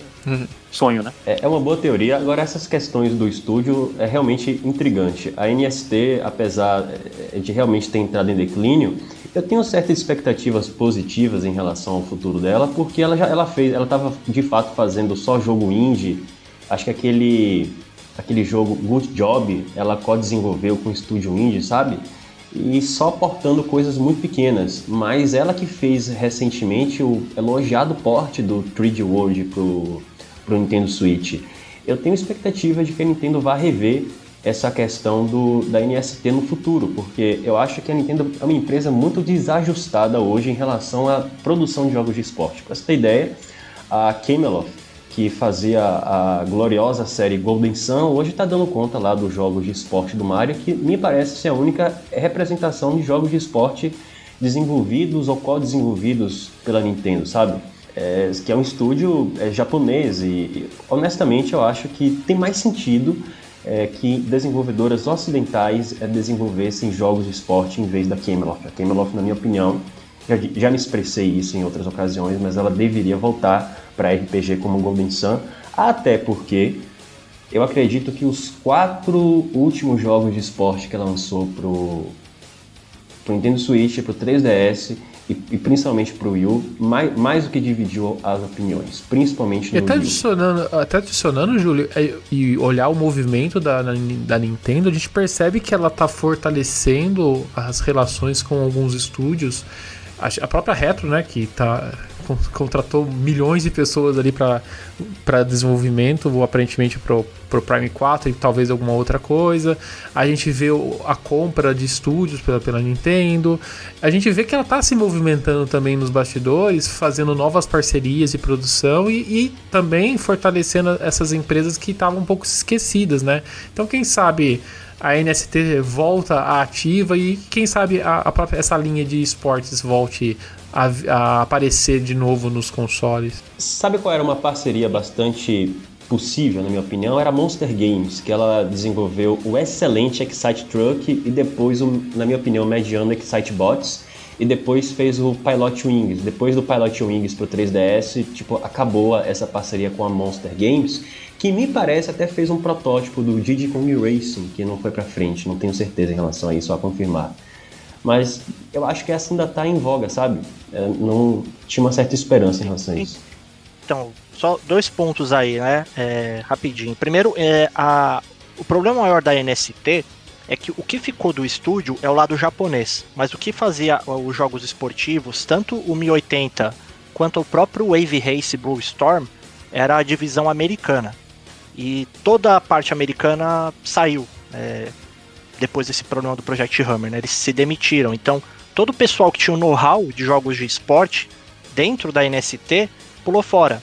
sonho, né? É uma boa teoria. Agora, essas questões do estúdio é realmente intrigante. A NST, apesar de realmente ter entrado em declínio, eu tenho certas expectativas positivas em relação ao futuro dela, porque ela estava de fato fazendo só jogo indie. Acho que aquele jogo Good Job ela co-desenvolveu com o estúdio indie, sabe? E só portando coisas muito pequenas. Mas ela que fez recentemente o elogiado porte do 3D World pro Nintendo Switch. Eu tenho expectativa de que a Nintendo vá rever essa questão da NST no futuro, porque eu acho que a Nintendo é uma empresa muito desajustada hoje em relação à produção de jogos de esporte. Para você ter ideia, a Camelot, que fazia a gloriosa série Golden Sun, hoje está dando conta lá dos jogos de esporte do Mario, que me parece ser a única representação de jogos de esporte desenvolvidos ou co-desenvolvidos pela Nintendo, sabe? Que é um estúdio japonês e, honestamente, eu acho que tem mais sentido que desenvolvedoras ocidentais desenvolvessem jogos de esporte em vez da Camelot. A Camelot, na minha opinião, já me expressei isso em outras ocasiões, mas ela deveria voltar para RPG como Golden Sun, até porque eu acredito que os 4 últimos jogos de esporte que ela lançou pro Nintendo Switch, pro 3DS e principalmente pro Wii U, mais do que dividiu as opiniões, principalmente no Até adicionando, Júlio, e olhar o movimento da Nintendo, a gente percebe que ela tá fortalecendo as relações com alguns estúdios. A própria Retro, né, que contratou milhões de pessoas ali para desenvolvimento, ou aparentemente pro Prime 4 e talvez alguma outra coisa. A gente vê a compra de estúdios pela Nintendo. A gente vê que ela está se movimentando também nos bastidores, fazendo novas parcerias de produção e também fortalecendo essas empresas que estavam um pouco esquecidas, né? Então, quem sabe a NST volta à ativa e quem sabe essa linha de esportes volte a aparecer de novo nos consoles. Sabe qual era uma parceria bastante possível, na minha opinião? Era a Monster Games, que ela desenvolveu o excelente Excite Truck e depois, na minha opinião, o mediano Excite Bots e depois fez o Pilot Wings. Depois do Pilot Wings pro 3DS, acabou essa parceria com a Monster Games, que me parece até fez um protótipo do Diddy Kong Racing, que não foi pra frente, não tenho certeza em relação a isso, a confirmar. Mas eu acho que essa ainda tá em voga, sabe? Não tinha uma certa esperança em relação a isso. Então, só 2 pontos aí, né? Rapidinho. Primeiro, o problema maior da NST é que o que ficou do estúdio é o lado japonês, mas o que fazia os jogos esportivos, tanto o 1080 quanto o próprio Wave Race Blue Storm, era a divisão americana. E toda a parte americana saiu depois desse problema do Project Hammer, né? Eles se demitiram. Então, todo o pessoal que tinha o know-how de jogos de esporte dentro da NST pulou fora.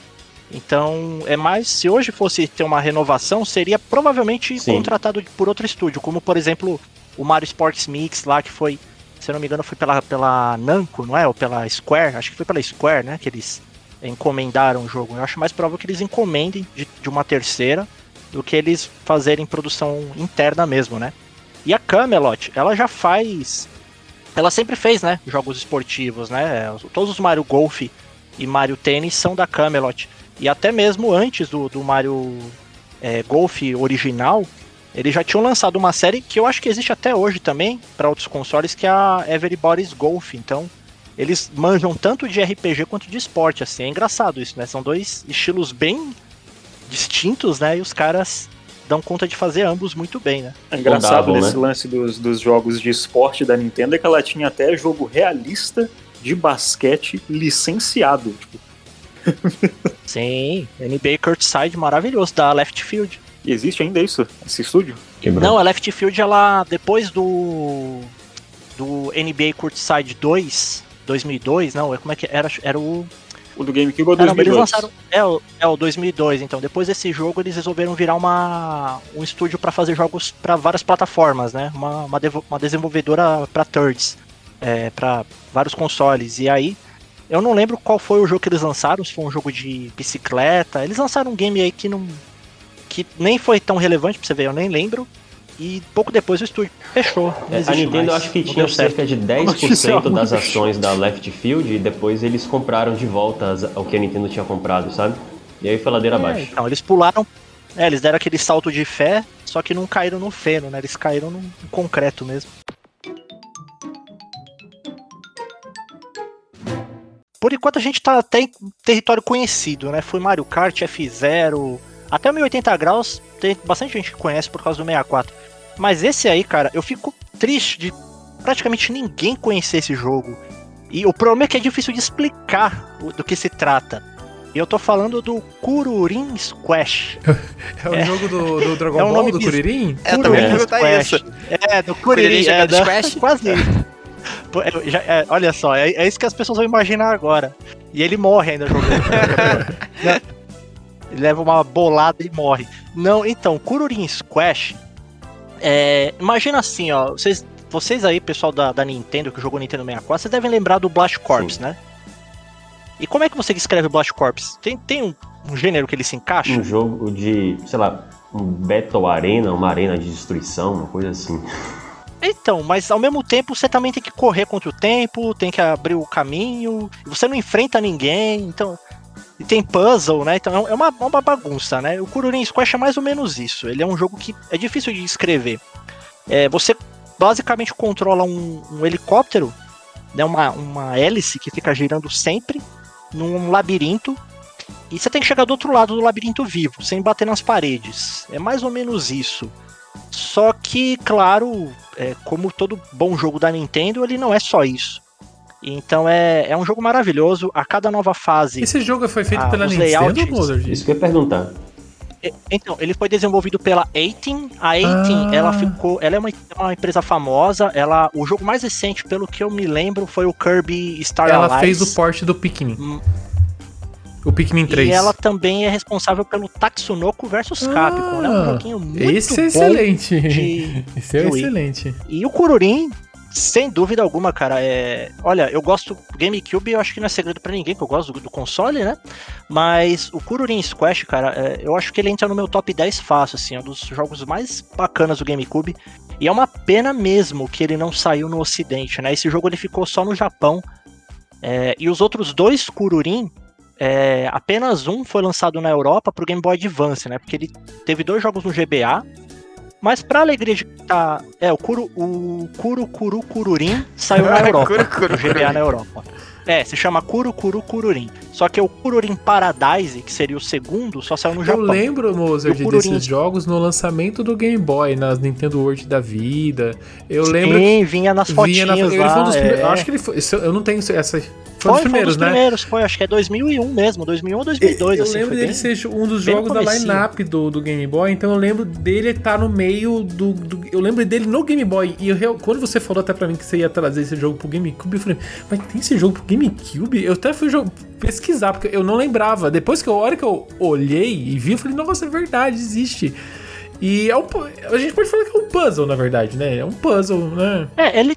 Então, se hoje fosse ter uma renovação, seria provavelmente Sim. contratado por outro estúdio, como por exemplo o Mario Sports Mix lá, que foi, se eu não me engano, foi pela Namco, não é? Ou pela Square, acho que foi pela Square, né? Que eles encomendaram o jogo. Eu acho mais provável que eles encomendem de uma terceira do que eles fazerem produção interna mesmo, né? E a Camelot, ela sempre fez, né, jogos esportivos, né? Todos os Mario Golf e Mario Tênis são da Camelot. E até mesmo antes do Mario Golf original, eles já tinham lançado uma série que eu acho que existe até hoje também para outros consoles, que é a Everybody's Golf. Então, eles manjam tanto de RPG quanto de esporte, assim. É engraçado isso, né? São 2 estilos bem distintos, né? E os caras dão conta de fazer ambos muito bem, né? É engraçado nesse lance dos jogos de esporte da Nintendo é que ela tinha até jogo realista de basquete licenciado, tipo. Sim, NBA Courtside maravilhoso, da Left Field. E existe ainda isso? Esse estúdio? Quebrou. Não, a Left Field, ela, depois do NBA Courtside 2002, não, como é que era? Era o do GameCube ou 2002? Eles lançaram, o 2002, então. Depois desse jogo, eles resolveram virar um estúdio para fazer jogos para várias plataformas, né? Uma desenvolvedora para thirds, para vários consoles. E aí, eu não lembro qual foi o jogo que eles lançaram, se foi um jogo de bicicleta. Eles lançaram um game aí que nem foi tão relevante, pra você ver, eu nem lembro. E pouco depois o estúdio fechou. A Nintendo mais. Acho que tinha cerca de 10% das ações da Left Field e depois eles compraram de volta o que a Nintendo tinha comprado, sabe? E aí foi ladeira abaixo. Então, eles pularam, eles deram aquele salto de fé, só que não caíram no feno, né? Eles caíram no concreto mesmo. Por enquanto a gente tá até em território conhecido, né? Foi Mario Kart, F-Zero, até o 1080 graus, tem bastante gente que conhece por causa do 64. Mas esse aí, cara, eu fico triste de praticamente ninguém conhecer esse jogo. E o problema é que é difícil de explicar do que se trata. E eu tô falando do Kururin Squash. É o jogo do Dragon Ball, nome do Kuririn? É, também perguntar isso. É, do Kuririn, é do Squash? Quase isso. Olha só, é isso que as pessoas vão imaginar agora. E ele morre ainda jogando. Ele leva uma bolada e morre. Não, então, Kururin Squash... É, imagina assim, ó, vocês aí, pessoal da Nintendo, que jogou Nintendo 64, vocês devem lembrar do Blast Corps, sim, né? E como é que você descreve o Blast Corps? Tem um gênero que ele se encaixa? Um jogo de, sei lá, um Battle Arena, uma arena de destruição, uma coisa assim. Então, mas ao mesmo tempo você também tem que correr contra o tempo, tem que abrir o caminho, você não enfrenta ninguém, então... E tem puzzle, né? Então é uma bagunça, né? O Kururin Squash é mais ou menos isso. Ele é um jogo que é difícil de descrever. É, você basicamente controla um helicóptero, né? Uma hélice que fica girando sempre num labirinto. E você tem que chegar do outro lado do labirinto vivo, sem bater nas paredes. É mais ou menos isso. Só que, claro, como todo bom jogo da Nintendo, ele não é só isso. Então é um jogo maravilhoso. A cada nova fase... Esse jogo foi feito pela Nintendo, Mozart? Isso que eu ia perguntar. Então, ele foi desenvolvido pela A-Team. A A-Team, ela é uma empresa famosa. O jogo mais recente, pelo que eu me lembro, foi o Kirby Star Allies. Ela fez o port do Pikmin. O Pikmin 3. E ela também é responsável pelo Tatsunoko vs Capcom. É um joguinho muito bom. É excelente. Esse é excelente. E o Kururin... Sem dúvida alguma, cara. Olha, eu gosto do GameCube, eu acho que não é segredo pra ninguém, que eu gosto do console, né? Mas o Kururin Squash, cara, eu acho que ele entra no meu top 10 fácil, assim, é um dos jogos mais bacanas do GameCube. E é uma pena mesmo que ele não saiu no ocidente, né? Esse jogo ele ficou só no Japão. E os outros dois Kururin, apenas um foi lançado na Europa pro Game Boy Advance, né? Porque ele teve dois jogos no GBA. Mas pra alegria de tá, Kururin saiu na Europa, o GBA na Europa. Se chama Kururin. Só que o Kururin Paradise, que seria o segundo, só saiu no Japão. Eu lembro, Mozart, desses jogos no lançamento do Game Boy, nas Nintendo World da vida. Eu lembro. Sim, vinha nas fotinhas lá. Ele foi um dos primeiros, acho que ele foi, eu não tenho essa... Foi um dos primeiros, né? Acho que é 2001 mesmo, 2001 ou 2002. Eu lembro dele ser um dos jogos da line-up do Game Boy, então eu lembro dele estar no meio do... Eu lembro dele no Game Boy, e quando você falou até pra mim que você ia trazer esse jogo pro GameCube, eu falei, mas tem esse jogo pro GameCube? Eu até fui pesquisar, porque eu não lembrava. Depois que a hora que eu olhei e vi, eu falei, nossa, é verdade, existe. E a gente pode falar que é um puzzle, na verdade, né? É um puzzle, né? Ele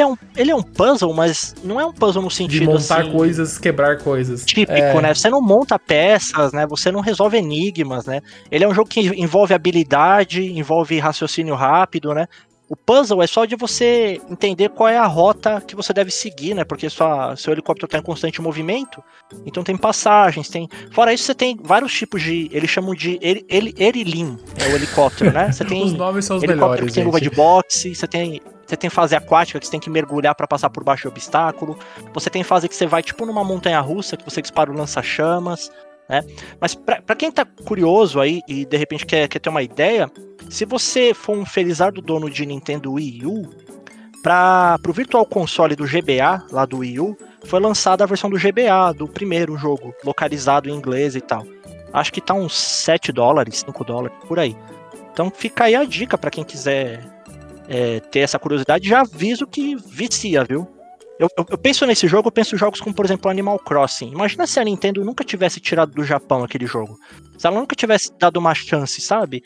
é um puzzle, mas não é um puzzle no sentido de montar assim, coisas, quebrar coisas. Típico, né? Você não monta peças, né? Você não resolve enigmas, né? Ele é um jogo que envolve habilidade, envolve raciocínio rápido, né? O puzzle é só de você entender qual é a rota que você deve seguir, né? Porque seu helicóptero tá em constante movimento, então tem passagens, tem... Fora isso, você tem vários tipos de... Eles chamam de Erilim, é o helicóptero, né? Você tem os nomes são os helicóptero melhores, que tem luva de boxe, você tem fase aquática que você tem que mergulhar pra passar por baixo de obstáculo, você tem fase que você vai tipo numa montanha-russa, que você dispara o lança-chamas, né? Mas pra quem tá curioso aí e de repente quer ter uma ideia... Se você for um felizardo dono de Nintendo Wii U, pro Virtual Console do GBA, lá do Wii U, foi lançada a versão do GBA, do primeiro jogo, localizado em inglês e tal. Acho que tá uns $7, $5, por aí. Então fica aí a dica pra quem quiser ter essa curiosidade, já aviso que vicia, viu? Eu penso nesse jogo, eu penso em jogos como, por exemplo, Animal Crossing. Imagina se a Nintendo nunca tivesse tirado do Japão aquele jogo. Se ela nunca tivesse dado uma chance, sabe?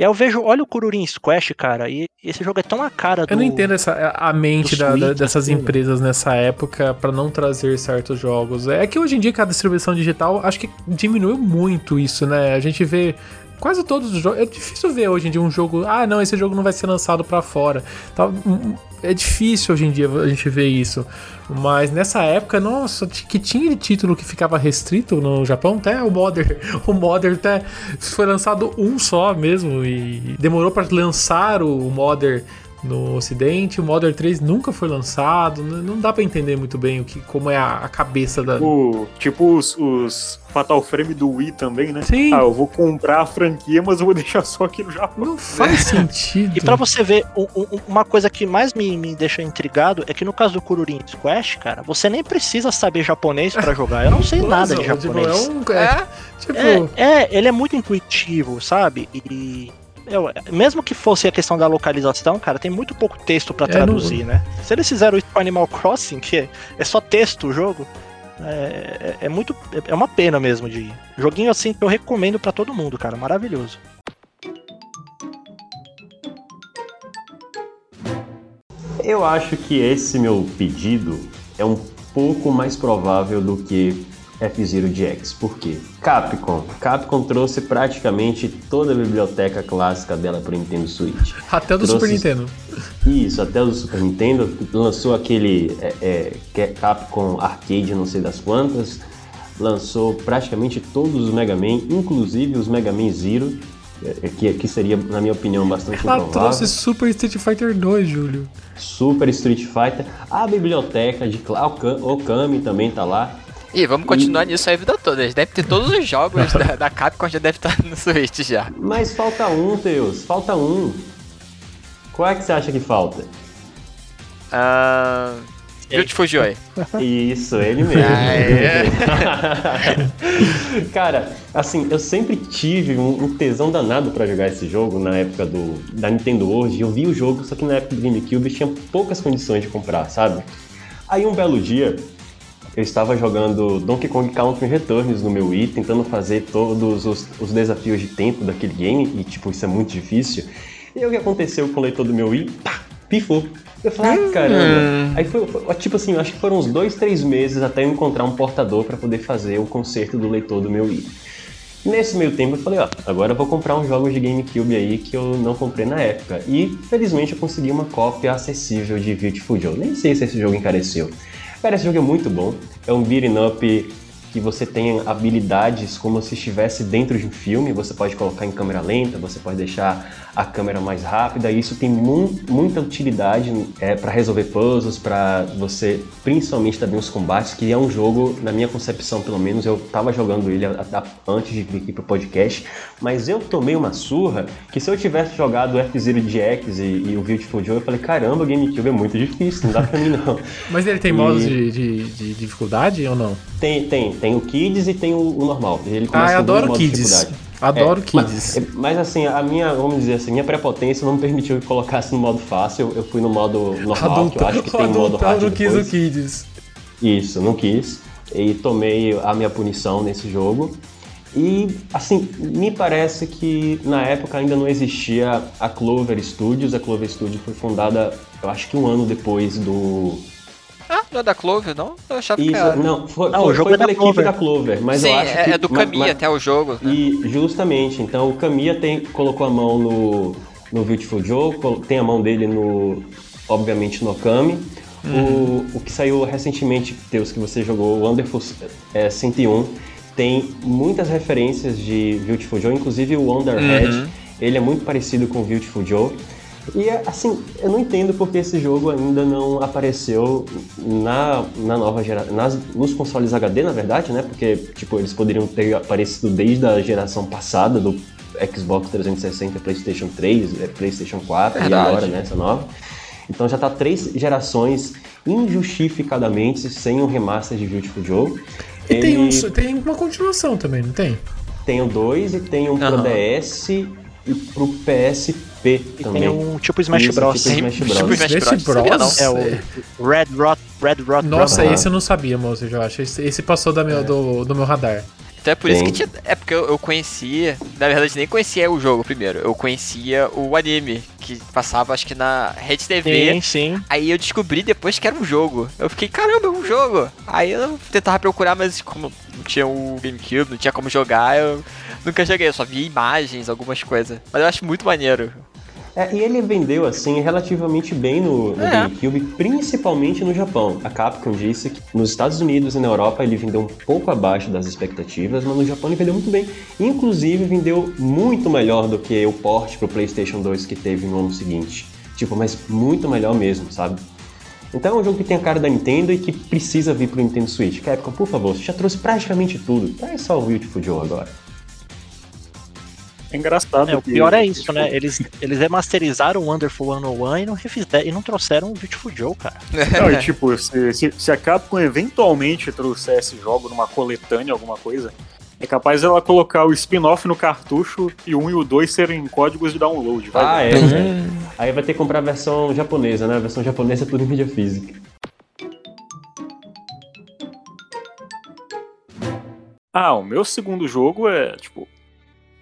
E aí eu vejo, olha o Kururin Squash, cara, e esse jogo é tão a cara do... Eu não entendo a mente dessas empresas nessa época pra não trazer certos jogos. É que hoje em dia com a distribuição digital, acho que diminuiu muito isso, né? A gente vê quase todos os jogos... É difícil ver hoje em dia um jogo... Ah, não, esse jogo não vai ser lançado pra fora. Tá... É difícil hoje em dia a gente ver isso. Mas nessa época, nossa, que tinha de título que ficava restrito no Japão, até o Modern. O Modern até foi lançado um só mesmo e demorou para lançar o Modern no Ocidente, o Modern 3 nunca foi lançado, não dá pra entender muito bem como é a cabeça da... Tipo os Fatal Frame do Wii também, né? Sim. Ah, eu vou comprar a franquia, mas eu vou deixar só aqui no Japão. Não faz sentido. E pra você ver, uma coisa que mais me deixa intrigado é que no caso do Kururin Squash, cara, você nem precisa saber japonês pra jogar. Eu não sei nada de japonês. Tipo, ele é muito intuitivo, sabe? E... mesmo que fosse a questão da localização, cara, tem muito pouco texto pra traduzir, né? Se eles fizeram isso com Animal Crossing, que é só texto o jogo, é uma pena mesmo de ir. Joguinho assim que eu recomendo pra todo mundo, cara, maravilhoso. Eu acho que esse meu pedido é um pouco mais provável do que F-Zero GX, por quê? Capcom trouxe praticamente toda a biblioteca clássica dela para Nintendo Switch. Até do Super Nintendo. Isso, até do Super Nintendo. Lançou aquele Capcom Arcade, não sei das quantas. Lançou praticamente todos os Mega Man, inclusive os Mega Man Zero, que seria, na minha opinião, bastante provável. Ela trouxe Super Street Fighter 2, Júlio. Super Street Fighter. A biblioteca de Okami também tá lá. E vamos continuar nisso a vida toda. Eles devem ter todos os jogos da Capcom, já deve estar no Switch já. Mas falta um, Teus. Falta um. Qual é que você acha que falta? Beautiful Joy. Isso, ele mesmo. Cara, assim, eu sempre tive um tesão danado pra jogar esse jogo na época da Nintendo World. Eu vi o jogo, só que na época do GameCube tinha poucas condições de comprar, sabe? Aí um belo dia... eu estava jogando Donkey Kong Country Returns no meu Wii, tentando fazer todos os desafios de tempo daquele game, e tipo, isso é muito difícil. E aí o que aconteceu com o leitor do meu Wii? Pá! Pifou! Eu falei, caramba! Aí foi, tipo assim, acho que foram uns 2-3 meses até eu encontrar um portador para poder fazer o conserto do leitor do meu Wii. Nesse meio tempo eu falei, agora eu vou comprar uns jogos de GameCube aí que eu não comprei na época. E, felizmente, eu consegui uma cópia acessível de Beautiful Joe. Nem sei se esse jogo encareceu. Cara, esse jogo é muito bom, é um beat'em up que você tem habilidades como se estivesse dentro de um filme, você pode colocar em câmera lenta, você pode deixar a câmera mais rápida, e isso tem muita utilidade para resolver puzzles, para você, principalmente também os combates, que é um jogo, na minha concepção pelo menos, eu estava jogando ele antes de vir aqui para o podcast, mas eu tomei uma surra que se eu tivesse jogado o F-Zero GX e o Beautiful Joe, eu falei, caramba, o GameCube é muito difícil, não dá pra mim não. Mas ele tem modos de dificuldade ou não? Tem o Kids e tem o normal. Ele começa eu adoro Kids. Adoro Kids. Mas assim, a minha prepotência não me permitiu que colocasse no modo fácil. Eu fui no modo normal, que eu acho que tem o modo hard. Eu não quis o Kids. Isso, não quis. E tomei a minha punição nesse jogo. E, assim, me parece que na época ainda não existia a Clover Studios. A Clover Studios foi fundada, eu acho que um ano depois do... não é da Clover, não? Eu achava que era. Foi pela equipe da Clover, mas sim, eu acho que... é do Kamiya até o jogo. Né? E justamente, então o Kamiya colocou a mão no Beautiful Joe, tem a mão dele obviamente no Okami. O que saiu recentemente, Deus, que você jogou, o Wonderful 101, tem muitas referências de Beautiful Joe, inclusive o Wonderhead, ele é muito parecido com o Beautiful Joe. E assim, eu não entendo porque esse jogo ainda não apareceu na nova geração, nos consoles HD, na verdade, né? Porque tipo, eles poderiam ter aparecido desde a geração passada do Xbox 360, PlayStation 3, PlayStation 4 e agora, né, essa nova. Então já tá 3 gerações injustificadamente sem um remaster de Beautiful Joe. E tem uma continuação também, não tem? Tem o 2 e tem um pro DS e pro PSP também. Tem um tipo Smash Bros. Smash Bros. É o Red Rot. Nossa, esse eu não sabia, moço, eu acho. Esse passou do meu radar. Então é por isso que tinha... É porque eu conhecia... Na verdade, nem conhecia o jogo primeiro. Eu conhecia o anime, que passava, acho que na RedeTV. Sim. Aí eu descobri depois que era um jogo. Eu fiquei, caramba, é um jogo! Aí eu tentava procurar, mas como não tinha o GameCube, não tinha como jogar, eu nunca joguei. Eu só via imagens, algumas coisas. Mas eu acho muito maneiro. E ele vendeu, assim, relativamente bem no GameCube, principalmente no Japão. A Capcom disse que nos Estados Unidos e na Europa ele vendeu um pouco abaixo das expectativas, mas no Japão ele vendeu muito bem. Inclusive, vendeu muito melhor do que o port pro PlayStation 2 que teve no ano seguinte. Tipo, mas muito melhor mesmo, sabe? Então é um jogo que tem a cara da Nintendo e que precisa vir pro Nintendo Switch. Capcom, por favor, você já trouxe praticamente tudo. Traz só o Beautiful Joe agora. É engraçado. É, o pior é isso, né? Eles remasterizaram o Wonderful 101 e não refizeram, e não trouxeram o Beautiful Joe, cara. Não, e tipo, se a Capcom eventualmente trouxer esse jogo numa coletânea, alguma coisa, é capaz ela colocar o spin-off no cartucho e o 1 e o 2 serem códigos de download. Vai ver. É. Aí vai ter que comprar a versão japonesa, né? A versão japonesa é tudo em mídia física. Ah, o meu segundo jogo é, tipo,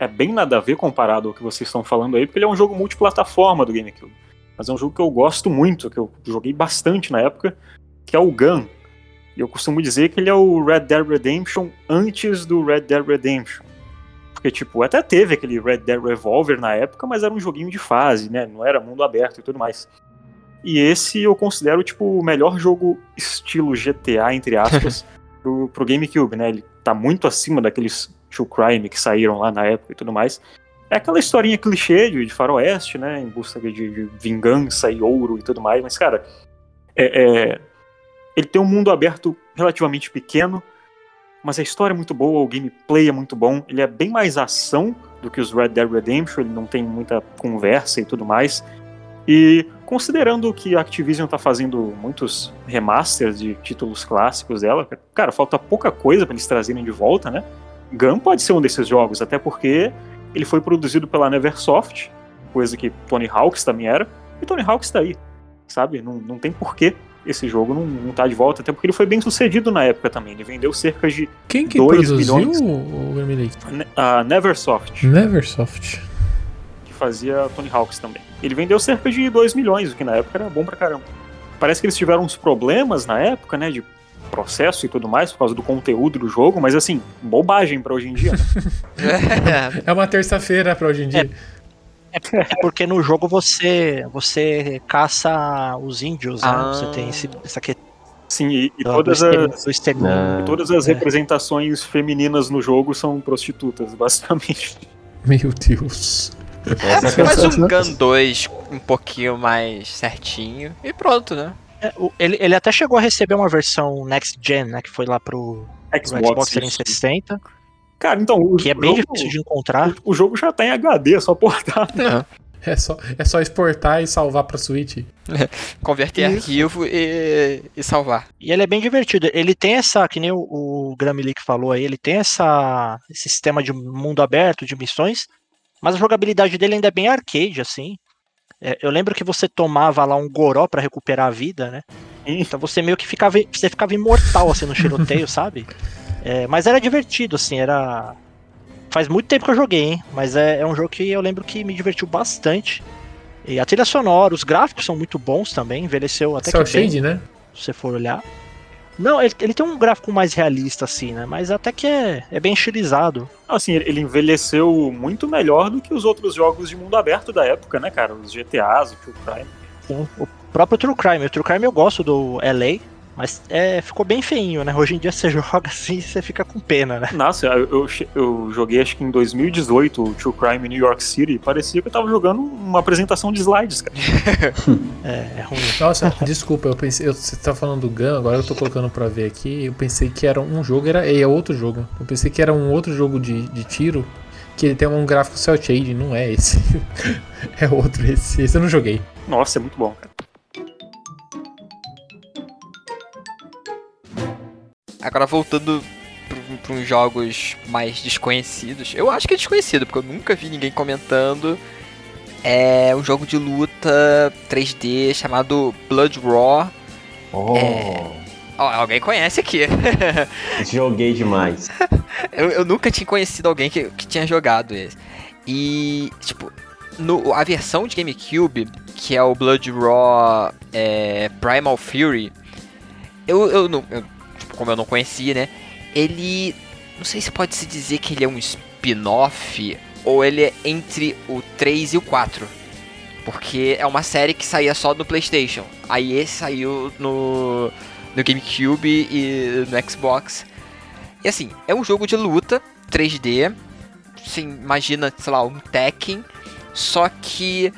é bem nada a ver comparado ao que vocês estão falando aí, porque ele é um jogo multiplataforma do GameCube. Mas é um jogo que eu gosto muito, que eu joguei bastante na época, que é o Gun. E eu costumo dizer que ele é o Red Dead Redemption antes do Red Dead Redemption. Porque, tipo, até teve aquele Red Dead Revolver na época, mas era um joguinho de fase, né? Não era mundo aberto e tudo mais. E esse eu considero, tipo, o melhor jogo estilo GTA, entre aspas, pro GameCube, né? Ele tá muito acima daqueles True Crime que saíram lá na época e tudo mais. É aquela historinha clichê de faroeste, né, em busca de vingança e ouro e tudo mais, mas cara, ele tem um mundo aberto relativamente pequeno, mas a história é muito boa, o gameplay é muito bom, ele é bem mais ação do que os Red Dead Redemption, ele não tem muita conversa e tudo mais. E considerando que a Activision tá fazendo muitos remasters de títulos clássicos dela, cara, falta pouca coisa pra eles trazerem de volta, né? Gun pode ser um desses jogos, até porque ele foi produzido pela Neversoft, coisa que Tony Hawk's também era, e Tony Hawk's tá aí, sabe? Não tem porquê esse jogo não tá de volta, até porque ele foi bem sucedido na época também, ele vendeu cerca de 2 milhões. Quem que produziu? A Neversoft. Neversoft. Que fazia Tony Hawk's também. Ele vendeu cerca de 2 milhões, o que na época era bom pra caramba. Parece que eles tiveram uns problemas na época, né, de processo e tudo mais, por causa do conteúdo do jogo, mas assim, bobagem pra hoje em dia, né? É uma terça-feira pra hoje em dia. É porque no jogo você caça os índios, né? Você tem essa questão. Sim, e todas as representações femininas no jogo são prostitutas, basicamente. Meu Deus. Faz um Gun 2 um pouquinho mais certinho e pronto, né? Ele até chegou a receber uma versão Next Gen, né? Que foi lá pro Xbox 360. Cara, então... Que é bem difícil de encontrar. O jogo já tá em HD, é só portar. Né? É só exportar e salvar pra Switch. Converter arquivo e salvar. E ele é bem divertido. Ele tem essa, que nem o Gramelic falou aí, ele tem esse sistema de mundo aberto, de missões, mas a jogabilidade dele ainda é bem arcade, assim. Eu lembro que você tomava lá um goró pra recuperar a vida, né? Então você meio que ficava imortal, assim, no tiroteio, sabe? Mas era divertido, assim, era... Faz muito tempo que eu joguei, hein? Mas é um jogo que eu lembro que me divertiu bastante. E a trilha sonora, os gráficos são muito bons também, envelheceu até que bem, né? Se você for olhar. Não, ele tem um gráfico mais realista, assim, né? Mas até que é bem estilizado. Assim, ele envelheceu muito melhor do que os outros jogos de mundo aberto da época, né, cara? Os GTAs, o True Crime. Sim, o próprio True Crime. O True Crime eu gosto do LA, mas ficou bem feinho, né? Hoje em dia você joga assim e você fica com pena, né? Nossa, eu joguei acho que em 2018 o True Crime New York City e parecia que eu tava jogando uma apresentação de slides, cara. É ruim. Nossa, desculpa, eu pensei, você tá falando do Gun, agora eu tô colocando pra ver aqui, eu pensei que era um jogo, é outro jogo. Eu pensei que era um outro jogo de tiro, que ele tem um gráfico cel shading, não é esse. É outro, esse eu não joguei. Nossa, é muito bom, cara. Agora voltando para uns jogos mais desconhecidos, eu acho que é desconhecido, porque eu nunca vi ninguém comentando, é um jogo de luta 3D chamado Blood Roar. Oh. Alguém conhece aqui. Joguei demais. eu nunca tinha conhecido alguém que tinha jogado esse. E, tipo, a versão de GameCube, que é o Blood Roar Primal Fury, como eu não conhecia, né? Ele... Não sei se pode se dizer que ele é um spin-off ou ele é entre o 3 e o 4. Porque é uma série que saía só no PlayStation. Aí esse saiu no GameCube e no Xbox. E assim, é um jogo de luta 3D. Você imagina, sei lá, um Tekken. Só que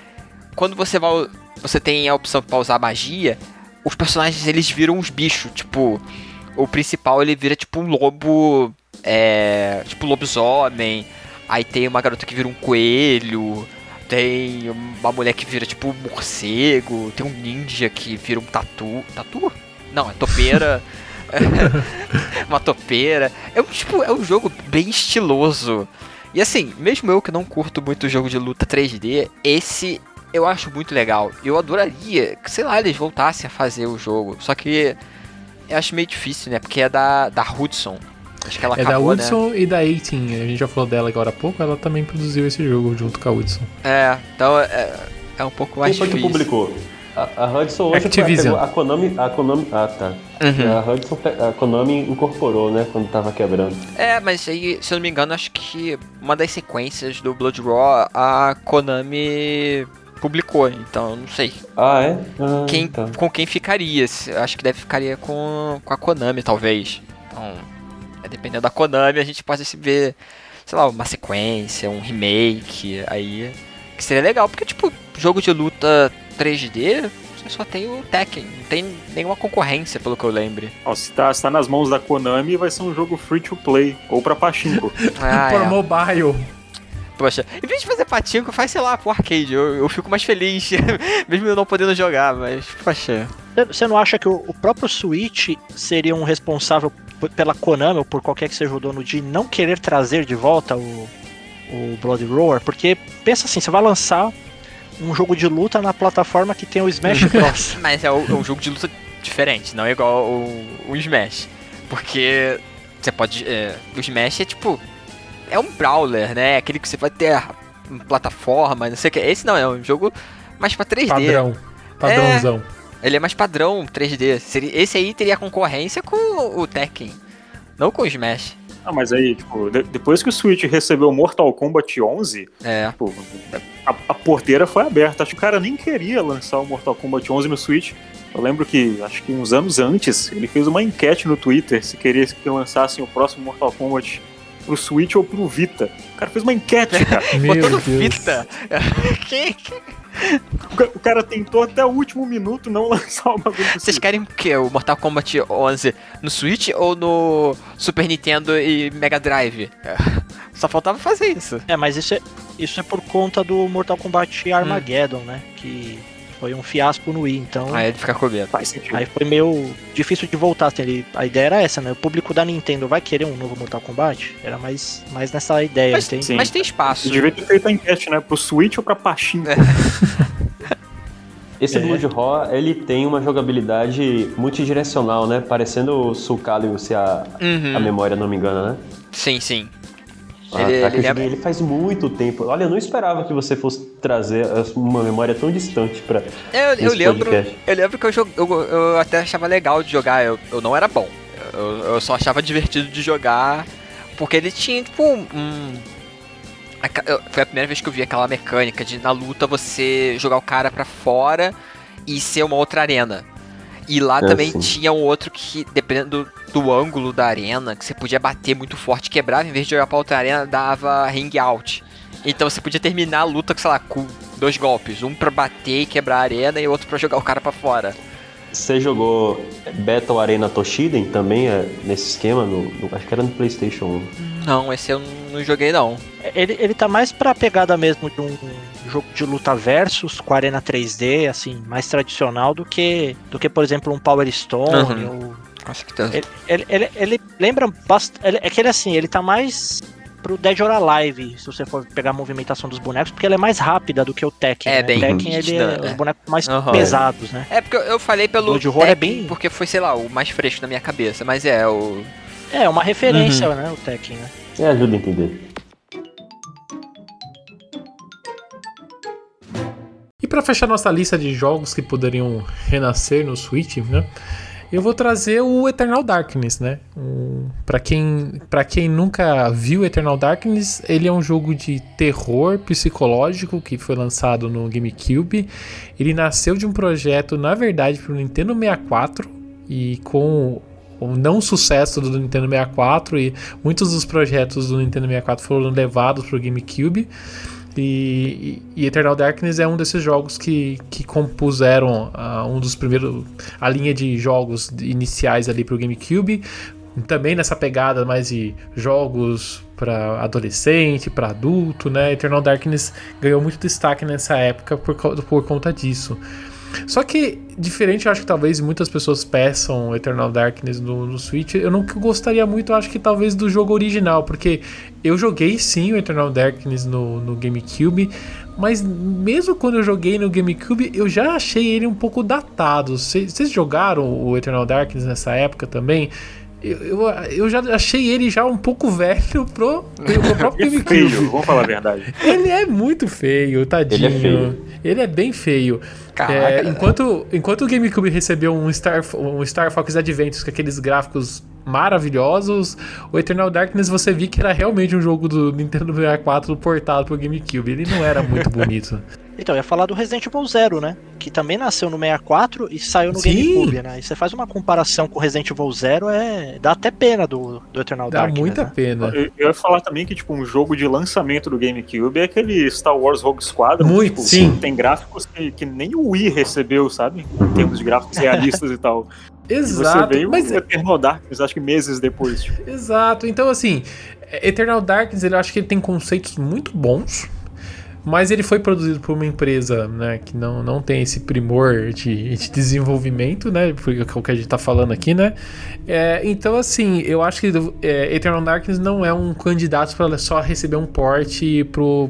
quando você vai você tem a opção pra usar magia, os personagens, eles viram uns bichos, tipo, o principal, ele vira tipo um lobo, tipo lobisomem, aí tem uma garota que vira um coelho, tem uma mulher que vira tipo um morcego, tem um ninja que vira um tatu, Não, é topeira. Uma topeira. É um jogo bem estiloso. E assim, mesmo eu que não curto muito jogo de luta 3D, esse eu acho muito legal. Eu adoraria que, sei lá, eles voltassem a fazer o jogo. Só que eu acho meio difícil, né? Porque é da Hudson. Acho que ela acabou, da Hudson, né? E da 18. A gente já falou dela agora há pouco. Ela também produziu esse jogo junto com a Hudson. É, então é um pouco mais difícil. Quem foi que publicou? A Hudson hoje pegou a Konami. Ah, tá. Uhum. A Hudson, a Konami incorporou, né? Quando tava quebrando. É, mas aí, se eu não me engano, acho que uma das sequências do Blood Raw a Konami publicou, então eu não sei. Ah, é? Ah, quem, então. Com quem ficaria? Acho que ficaria com a Konami, talvez. Então, dependendo da Konami, a gente pode ver, sei lá, uma sequência, um remake, aí. Que seria legal, porque, tipo, jogo de luta 3D, você só tem o Tekken, não tem nenhuma concorrência, pelo que eu lembre. Oh, se tá nas mãos da Konami, vai ser um jogo free to play, ou pra pachinko. Pra mobile. Poxa, em vez de fazer pachinko, faz, sei lá, pro arcade, eu fico mais feliz, mesmo eu não podendo jogar, mas, poxa. Você não acha que o próprio Switch seria um responsável pela Konami, ou por qualquer que seja o dono, de não querer trazer de volta o Blood Roar? Porque, pensa assim, você vai lançar um jogo de luta na plataforma que tem o Smash Bros. Mas é um jogo de luta diferente, não é igual o Smash. Porque você pode... o Smash é tipo... É um brawler, né? Aquele que você vai ter plataforma, não sei o que. Esse não, é um jogo mais pra 3D. Padrãozão. Ele é mais padrão 3D. Esse aí teria concorrência com o Tekken, não com o Smash. Ah, mas aí, tipo, depois que o Switch recebeu Mortal Kombat 11, tipo, a porteira foi aberta. Acho que o cara nem queria lançar o Mortal Kombat 11 no Switch. Eu lembro que, acho que uns anos antes, ele fez uma enquete no Twitter se queria que lançassem o próximo Mortal Kombat pro Switch ou pro Vita. O cara fez uma enquete, cara. Botando Vita. O cara tentou até o último minuto não lançar uma coisa. Vocês querem o quê? O Mortal Kombat 11 no Switch ou no Super Nintendo e Mega Drive? Só faltava fazer isso. É, mas isso é por conta do Mortal Kombat Armageddon, né? Que foi um fiasco no Wii, então... Aí ele fica com medo. Aí foi meio difícil de voltar. A ideia era essa, né? O público da Nintendo vai querer um novo Mortal Kombat? Era mais nessa ideia. Mas tem espaço. Devia ter feito a enquete, né? Pro Switch ou pra pachinko? Esse Blood Roar, ele tem uma jogabilidade multidirecional, né? Parecendo o Soul Calibur, se a memória não me engana, né? Sim, sim. Ele faz muito tempo. Olha, eu não esperava que você fosse trazer uma memória tão distante pra eu lembro que eu até achava legal de jogar. Eu não era bom, eu só achava divertido de jogar, porque ele tinha tipo foi a primeira vez que eu vi aquela mecânica de, na luta, você jogar o cara pra fora e ser uma outra arena. E lá também tinha um outro que, dependendo do ângulo da arena, que você podia bater muito forte, quebrava, em vez de jogar pra outra arena, dava ring out. Então você podia terminar a luta com, sei lá, com dois golpes. Um pra bater e quebrar a arena, e outro pra jogar o cara pra fora. Você jogou Battle Arena Toshiden também, nesse esquema? Acho que era no PlayStation 1. Não, esse eu não joguei, não. Ele tá mais pra pegada mesmo de um jogo de luta versus com arena 3D, assim, mais tradicional do que por exemplo, um Power Stone. Acho que tá. Ele lembra bastante. É que ele, assim, ele tá mais pro Dead or Alive, se você for pegar a movimentação dos bonecos, porque ela é mais rápida do que o Tekken. É, né? Bem, o Tekken, os bonecos mais pesados, né? É, porque eu falei pelo Tekken, porque foi, sei lá, o mais fresco na minha cabeça, mas é uma referência, né, o Tekken, né? Ajuda a entender. E para fechar nossa lista de jogos que poderiam renascer no Switch, né, eu vou trazer o Eternal Darkness, né? Para quem nunca viu Eternal Darkness, ele é um jogo de terror psicológico que foi lançado no GameCube. Ele nasceu de um projeto, na verdade, para o Nintendo 64, e com o não sucesso do Nintendo 64, e muitos dos projetos do Nintendo 64 foram levados para o GameCube. E Eternal Darkness é um desses jogos que compuseram um dos primeiros, a linha de jogos iniciais ali pro GameCube, também nessa pegada mais de jogos para adolescente, para adulto, né? Eternal Darkness ganhou muito destaque nessa época por conta disso. Só que, diferente, eu acho que talvez muitas pessoas peçam Eternal Darkness no Switch, eu não gostaria muito, eu acho que talvez do jogo original, porque eu joguei sim o Eternal Darkness no GameCube, mas mesmo quando eu joguei no GameCube, eu já achei ele um pouco datado. Vocês jogaram o Eternal Darkness nessa época também? Eu já achei ele já um pouco velho pro próprio GameCube. É feio, vamos falar a verdade. Ele é muito feio, tadinho. Ele é feio. Ele é bem feio. Enquanto o GameCube recebeu um Star Fox Adventures com aqueles gráficos maravilhosos, o Eternal Darkness você via que era realmente um jogo do Nintendo 64 portado pro GameCube. Ele não era muito bonito. Então, eu ia falar do Resident Evil 0, né? Que também nasceu no 64 e saiu no GameCube, né? E você faz uma comparação com o Resident Evil 0, dá até pena do Eternal Darkness. Dá muita pena. Eu ia falar também que, tipo, um jogo de lançamento do GameCube é aquele Star Wars Rogue Squadron. Muito, tipo, sim. Tem gráficos que nem o Wii recebeu, sabe? Em termos de gráficos realistas e tal. Exato. E você veio o Eternal Darkness, acho que meses depois. Tipo. Exato. Então, assim, Eternal Darkness, eu acho que ele tem conceitos muito bons, mas ele foi produzido por uma empresa, né, que não tem esse primor de desenvolvimento, né, porque é o que a gente tá falando aqui, né. Então, assim, eu acho que Eternal Darkness não é um candidato para só receber um port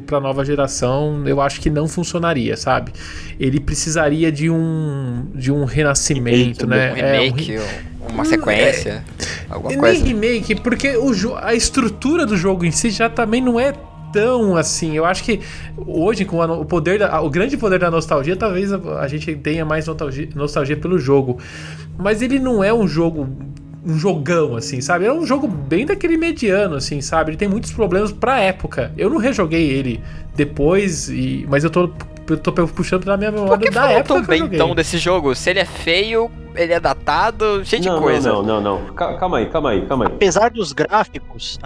pra nova geração. Eu acho que não funcionaria, sabe? Ele precisaria de um renascimento, remake, né? Uma sequência, alguma coisa. Nem remake, porque a estrutura do jogo em si já também não é tão assim. Eu acho que hoje, com o grande poder da nostalgia, talvez a gente tenha mais nostalgia pelo jogo, mas ele não é um jogão, assim, sabe? É um jogo bem daquele mediano, assim, sabe? Ele tem muitos problemas pra época. Eu não rejoguei ele depois, mas eu tô puxando pela minha memória. Por que da época bem, então, desse jogo? Se ele é feio, ele é datado, cheio de coisa. Não. Calma aí. Apesar dos gráficos,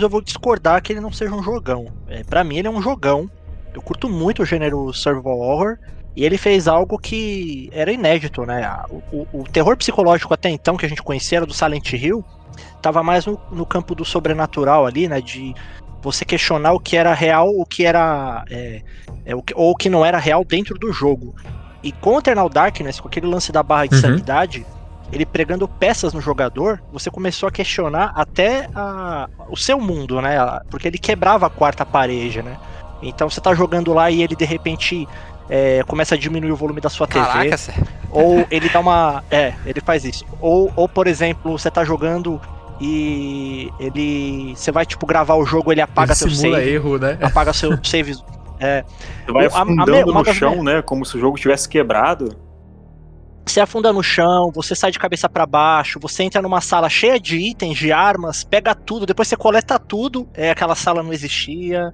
eu vou discordar que ele não seja um jogão. Pra mim, ele é um jogão. Eu curto muito o gênero survival horror. E ele fez algo que era inédito, né? O terror psicológico até então que a gente conhecia era do Silent Hill. Tava mais no campo do sobrenatural ali, né? De você questionar o que era real, o que era ou o que não era real dentro do jogo. E com o Eternal Darkness, com aquele lance da barra de sanidade, ele pregando peças no jogador, você começou a questionar até o seu mundo, né? Porque ele quebrava a quarta parede, né? Então você tá jogando lá e ele de repente começa a diminuir o volume da sua TV. Caraca, ou ele dá uma... ele faz isso. Ou por exemplo, você tá jogando e ele... Você vai, tipo, gravar o jogo, ele apaga seu save. Simula erro, né? Apaga seu save. Você vai afundando no chão, né? Como se o jogo tivesse quebrado. Você afunda no chão, você sai de cabeça pra baixo, você entra numa sala cheia de itens, de armas, pega tudo, depois você coleta tudo, aquela sala não existia.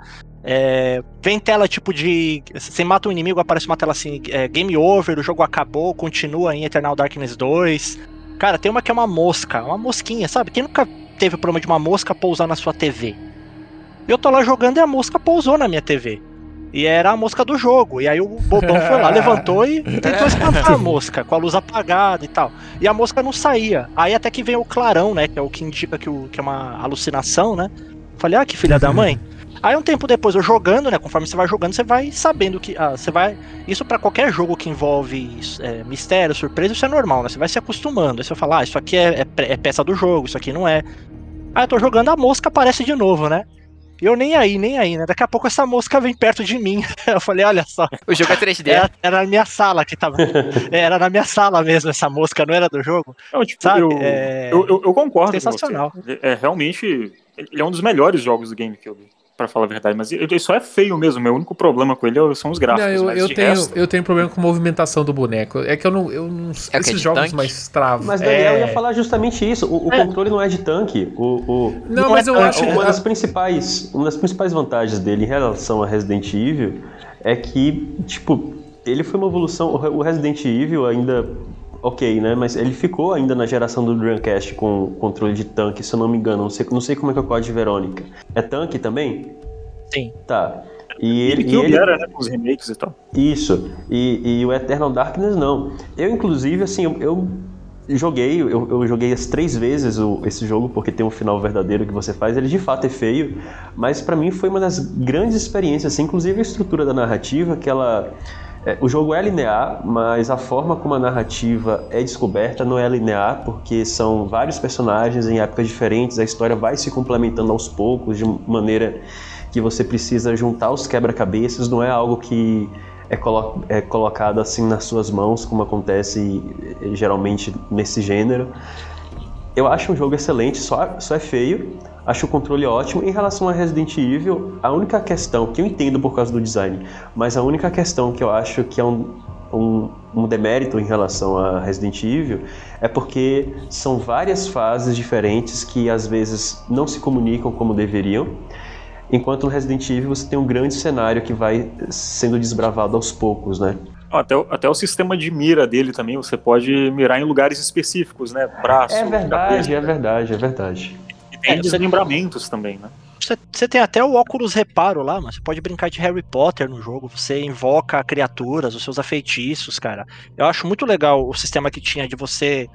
Vem tela tipo de... Você mata um inimigo, aparece uma tela assim, game over, o jogo acabou, continua em Eternal Darkness 2. Cara, tem uma que é uma mosca, uma mosquinha, sabe? Quem nunca teve o problema de uma mosca pousar na sua TV? Eu tô lá jogando e a mosca pousou na minha TV. E era a mosca do jogo. E aí o bobão foi lá, levantou e tentou espantar a mosca, com a luz apagada e tal. E a mosca não saía. Aí até que vem o clarão, né? Que é o que indica que é uma alucinação, né? Falei, que filha da mãe. Aí um tempo depois, eu jogando, né? Conforme você vai jogando, você vai sabendo que... você vai... Isso pra qualquer jogo que envolve mistério, surpresa, isso é normal, né? Você vai se acostumando. Aí você vai falar, isso aqui é peça do jogo, isso aqui não é. Aí eu tô jogando, a mosca aparece de novo, né? Eu nem aí, né? Daqui a pouco essa mosca vem perto de mim. Eu falei, olha só. O jogo é 3D. Era na minha sala que tava. Era na minha sala mesmo essa mosca, não era do jogo. Não, tipo, sabe? Eu concordo. Sensacional. Com você. Realmente, ele é um dos melhores jogos do GameCube, pra falar a verdade. Mas ele só é feio mesmo. Meu único problema com ele são os gráficos. Não, eu tenho problema com a movimentação do boneco. É que eu não esses jogos tanque? Mais travam. Mas Daniel ia falar justamente isso. O controle não é de tanque. Não, mas eu acho que uma das principais vantagens dele em relação a Resident Evil é que, tipo, ele foi uma evolução. O Resident Evil ainda ok, né? Mas ele ficou ainda na geração do Dreamcast com controle de tanque, se eu não me engano. Não sei como é que é o código de Verônica. É tanque também? Sim. Tá. E ele era, né, com os remakes e tal. Isso, e o Eternal Darkness não. Eu, inclusive, assim, eu joguei as 3 vezes esse jogo, porque tem um final verdadeiro que você faz, ele de fato é feio, mas pra mim foi uma das grandes experiências, assim, inclusive a estrutura da narrativa, que ela... O jogo é linear, mas a forma como a narrativa é descoberta não é linear, porque são vários personagens em épocas diferentes, a história vai se complementando aos poucos, de maneira que você precisa juntar os quebra-cabeças, não é algo que é colocado assim nas suas mãos, como acontece geralmente nesse gênero. Eu acho um jogo excelente, só é feio, acho o controle ótimo. Em relação a Resident Evil, a única questão, que eu entendo por causa do design, mas a única questão que eu acho que é um demérito em relação a Resident Evil é porque são várias fases diferentes que às vezes não se comunicam como deveriam, enquanto no Resident Evil você tem um grande cenário que vai sendo desbravado aos poucos, né? Até o sistema de mira dele também, você pode mirar em lugares específicos, né? Braço, é verdade, cabeça, é verdade, é verdade. E tem deslumbramentos também, né? Você tem até o óculos reparo lá, mas você pode brincar de Harry Potter no jogo, você invoca criaturas, você usa feitiços, cara. Eu acho muito legal o sistema que tinha de você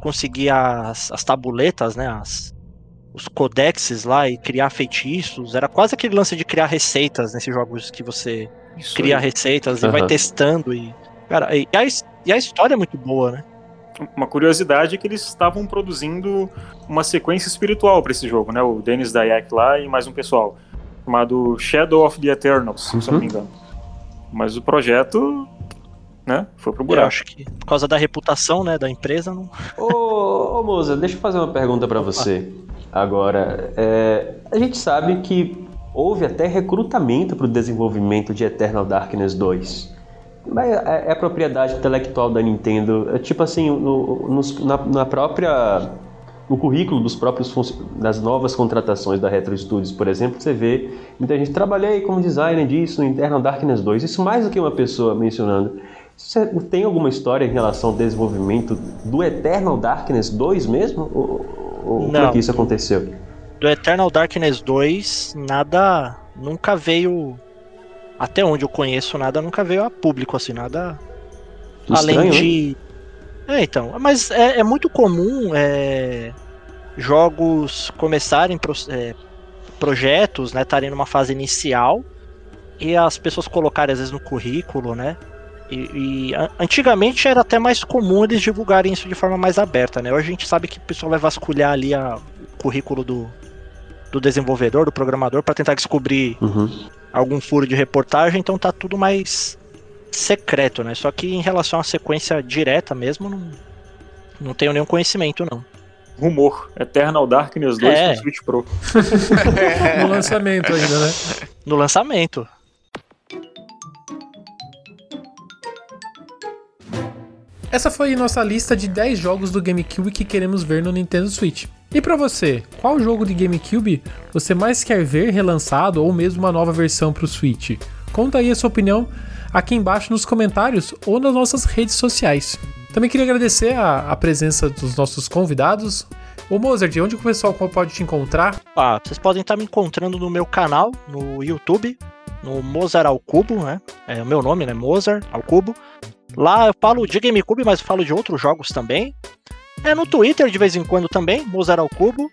conseguir as tabuletas, né? Os codexes lá e criar feitiços. Era quase aquele lance de criar receitas nesses jogos que você... Isso cria aí. Receitas e vai testando. E a história é muito boa, né? Uma curiosidade é que eles estavam produzindo uma sequência espiritual para esse jogo, né? O Dennis Dyack lá e mais um pessoal, chamado Shadow of the Eternals, se eu não me engano. Mas o projeto, né, foi pro buraco. Eu acho que por causa da reputação, né, da empresa, não... Ô moça, deixa eu fazer uma pergunta para você agora. A gente sabe que houve até recrutamento para o desenvolvimento de Eternal Darkness 2. Mas é propriedade intelectual da Nintendo. É tipo assim, na própria... No currículo das novas contratações da Retro Studios, por exemplo, você vê muita gente: trabalhei como designer disso no Eternal Darkness 2. Isso mais do que uma pessoa mencionando. Você tem alguma história em relação ao desenvolvimento do Eternal Darkness 2 mesmo? Ou como é que isso aconteceu? Do Eternal Darkness 2, nada nunca veio, até onde eu conheço, nada nunca veio a público, assim, nada estranho, além de... Né? Mas é muito comum jogos começarem projetos, né, estarem numa fase inicial e as pessoas colocarem, às vezes, no currículo, né, e antigamente era até mais comum eles divulgarem isso de forma mais aberta, né, hoje a gente sabe que o pessoal vai vasculhar ali o currículo do desenvolvedor, do programador, para tentar descobrir algum furo de reportagem, então tá tudo mais secreto, né? Só que em relação à sequência direta mesmo, não tenho nenhum conhecimento, não. Rumor, Eternal Darkness 2 no Switch Pro. No lançamento ainda, né? No lançamento. Essa foi nossa lista de 10 jogos do GameCube que queremos ver no Nintendo Switch. E pra você, qual jogo de GameCube você mais quer ver relançado ou mesmo uma nova versão pro Switch? Conta aí a sua opinião aqui embaixo nos comentários ou nas nossas redes sociais. Também queria agradecer a presença dos nossos convidados. Ô Mozart, onde o pessoal pode te encontrar? Vocês podem estar me encontrando no meu canal, no YouTube, no Mozart Okubo, né? É o meu nome, né? Mozart Okubo. Lá eu falo de GameCube, mas eu falo de outros jogos também. No Twitter de vez em quando também, Mozart Okubo.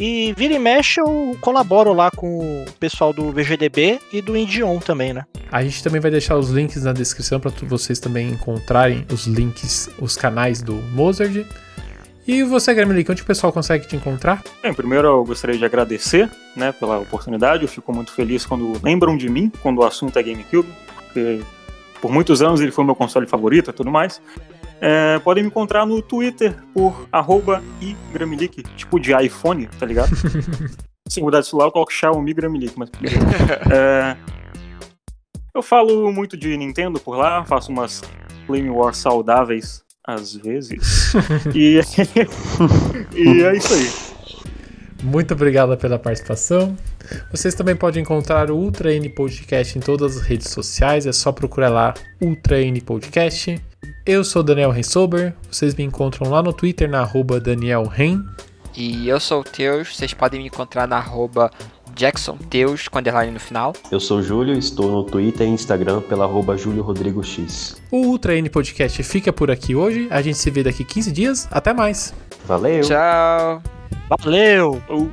E vira e mexe eu colaboro lá com o pessoal do VGDB e do Indion também, né? A gente também vai deixar os links na descrição para vocês também encontrarem os links, os canais do Mozart. E você, Gramelic, onde o pessoal consegue te encontrar? Bem, primeiro eu gostaria de agradecer, né, pela oportunidade. Eu fico muito feliz quando lembram de mim, quando o assunto é GameCube, porque por muitos anos ele foi meu console favorito e tudo mais. Podem me encontrar no Twitter por @igramelic, tipo de iPhone, tá ligado? Sem mudar de celular, eu coloco Xiaomi Gramelic, mas... eu falo muito de Nintendo por lá, faço umas Flame War saudáveis às vezes. E é isso aí. Muito obrigado pela participação. Vocês também podem encontrar o Ultra N Podcast em todas as redes sociais, é só procurar lá Ultra N Podcast. Eu sou o Daniel Heinsober, vocês me encontram lá no Twitter na @DanielHein. E eu sou o Teus, vocês podem me encontrar na Jackson, Teus, com underline no final. Eu sou o Júlio, estou no Twitter e Instagram pela @JúlioRodrigoX. O Ultra N Podcast fica por aqui hoje, a gente se vê daqui 15 dias, até mais. Valeu. Tchau. Valeu.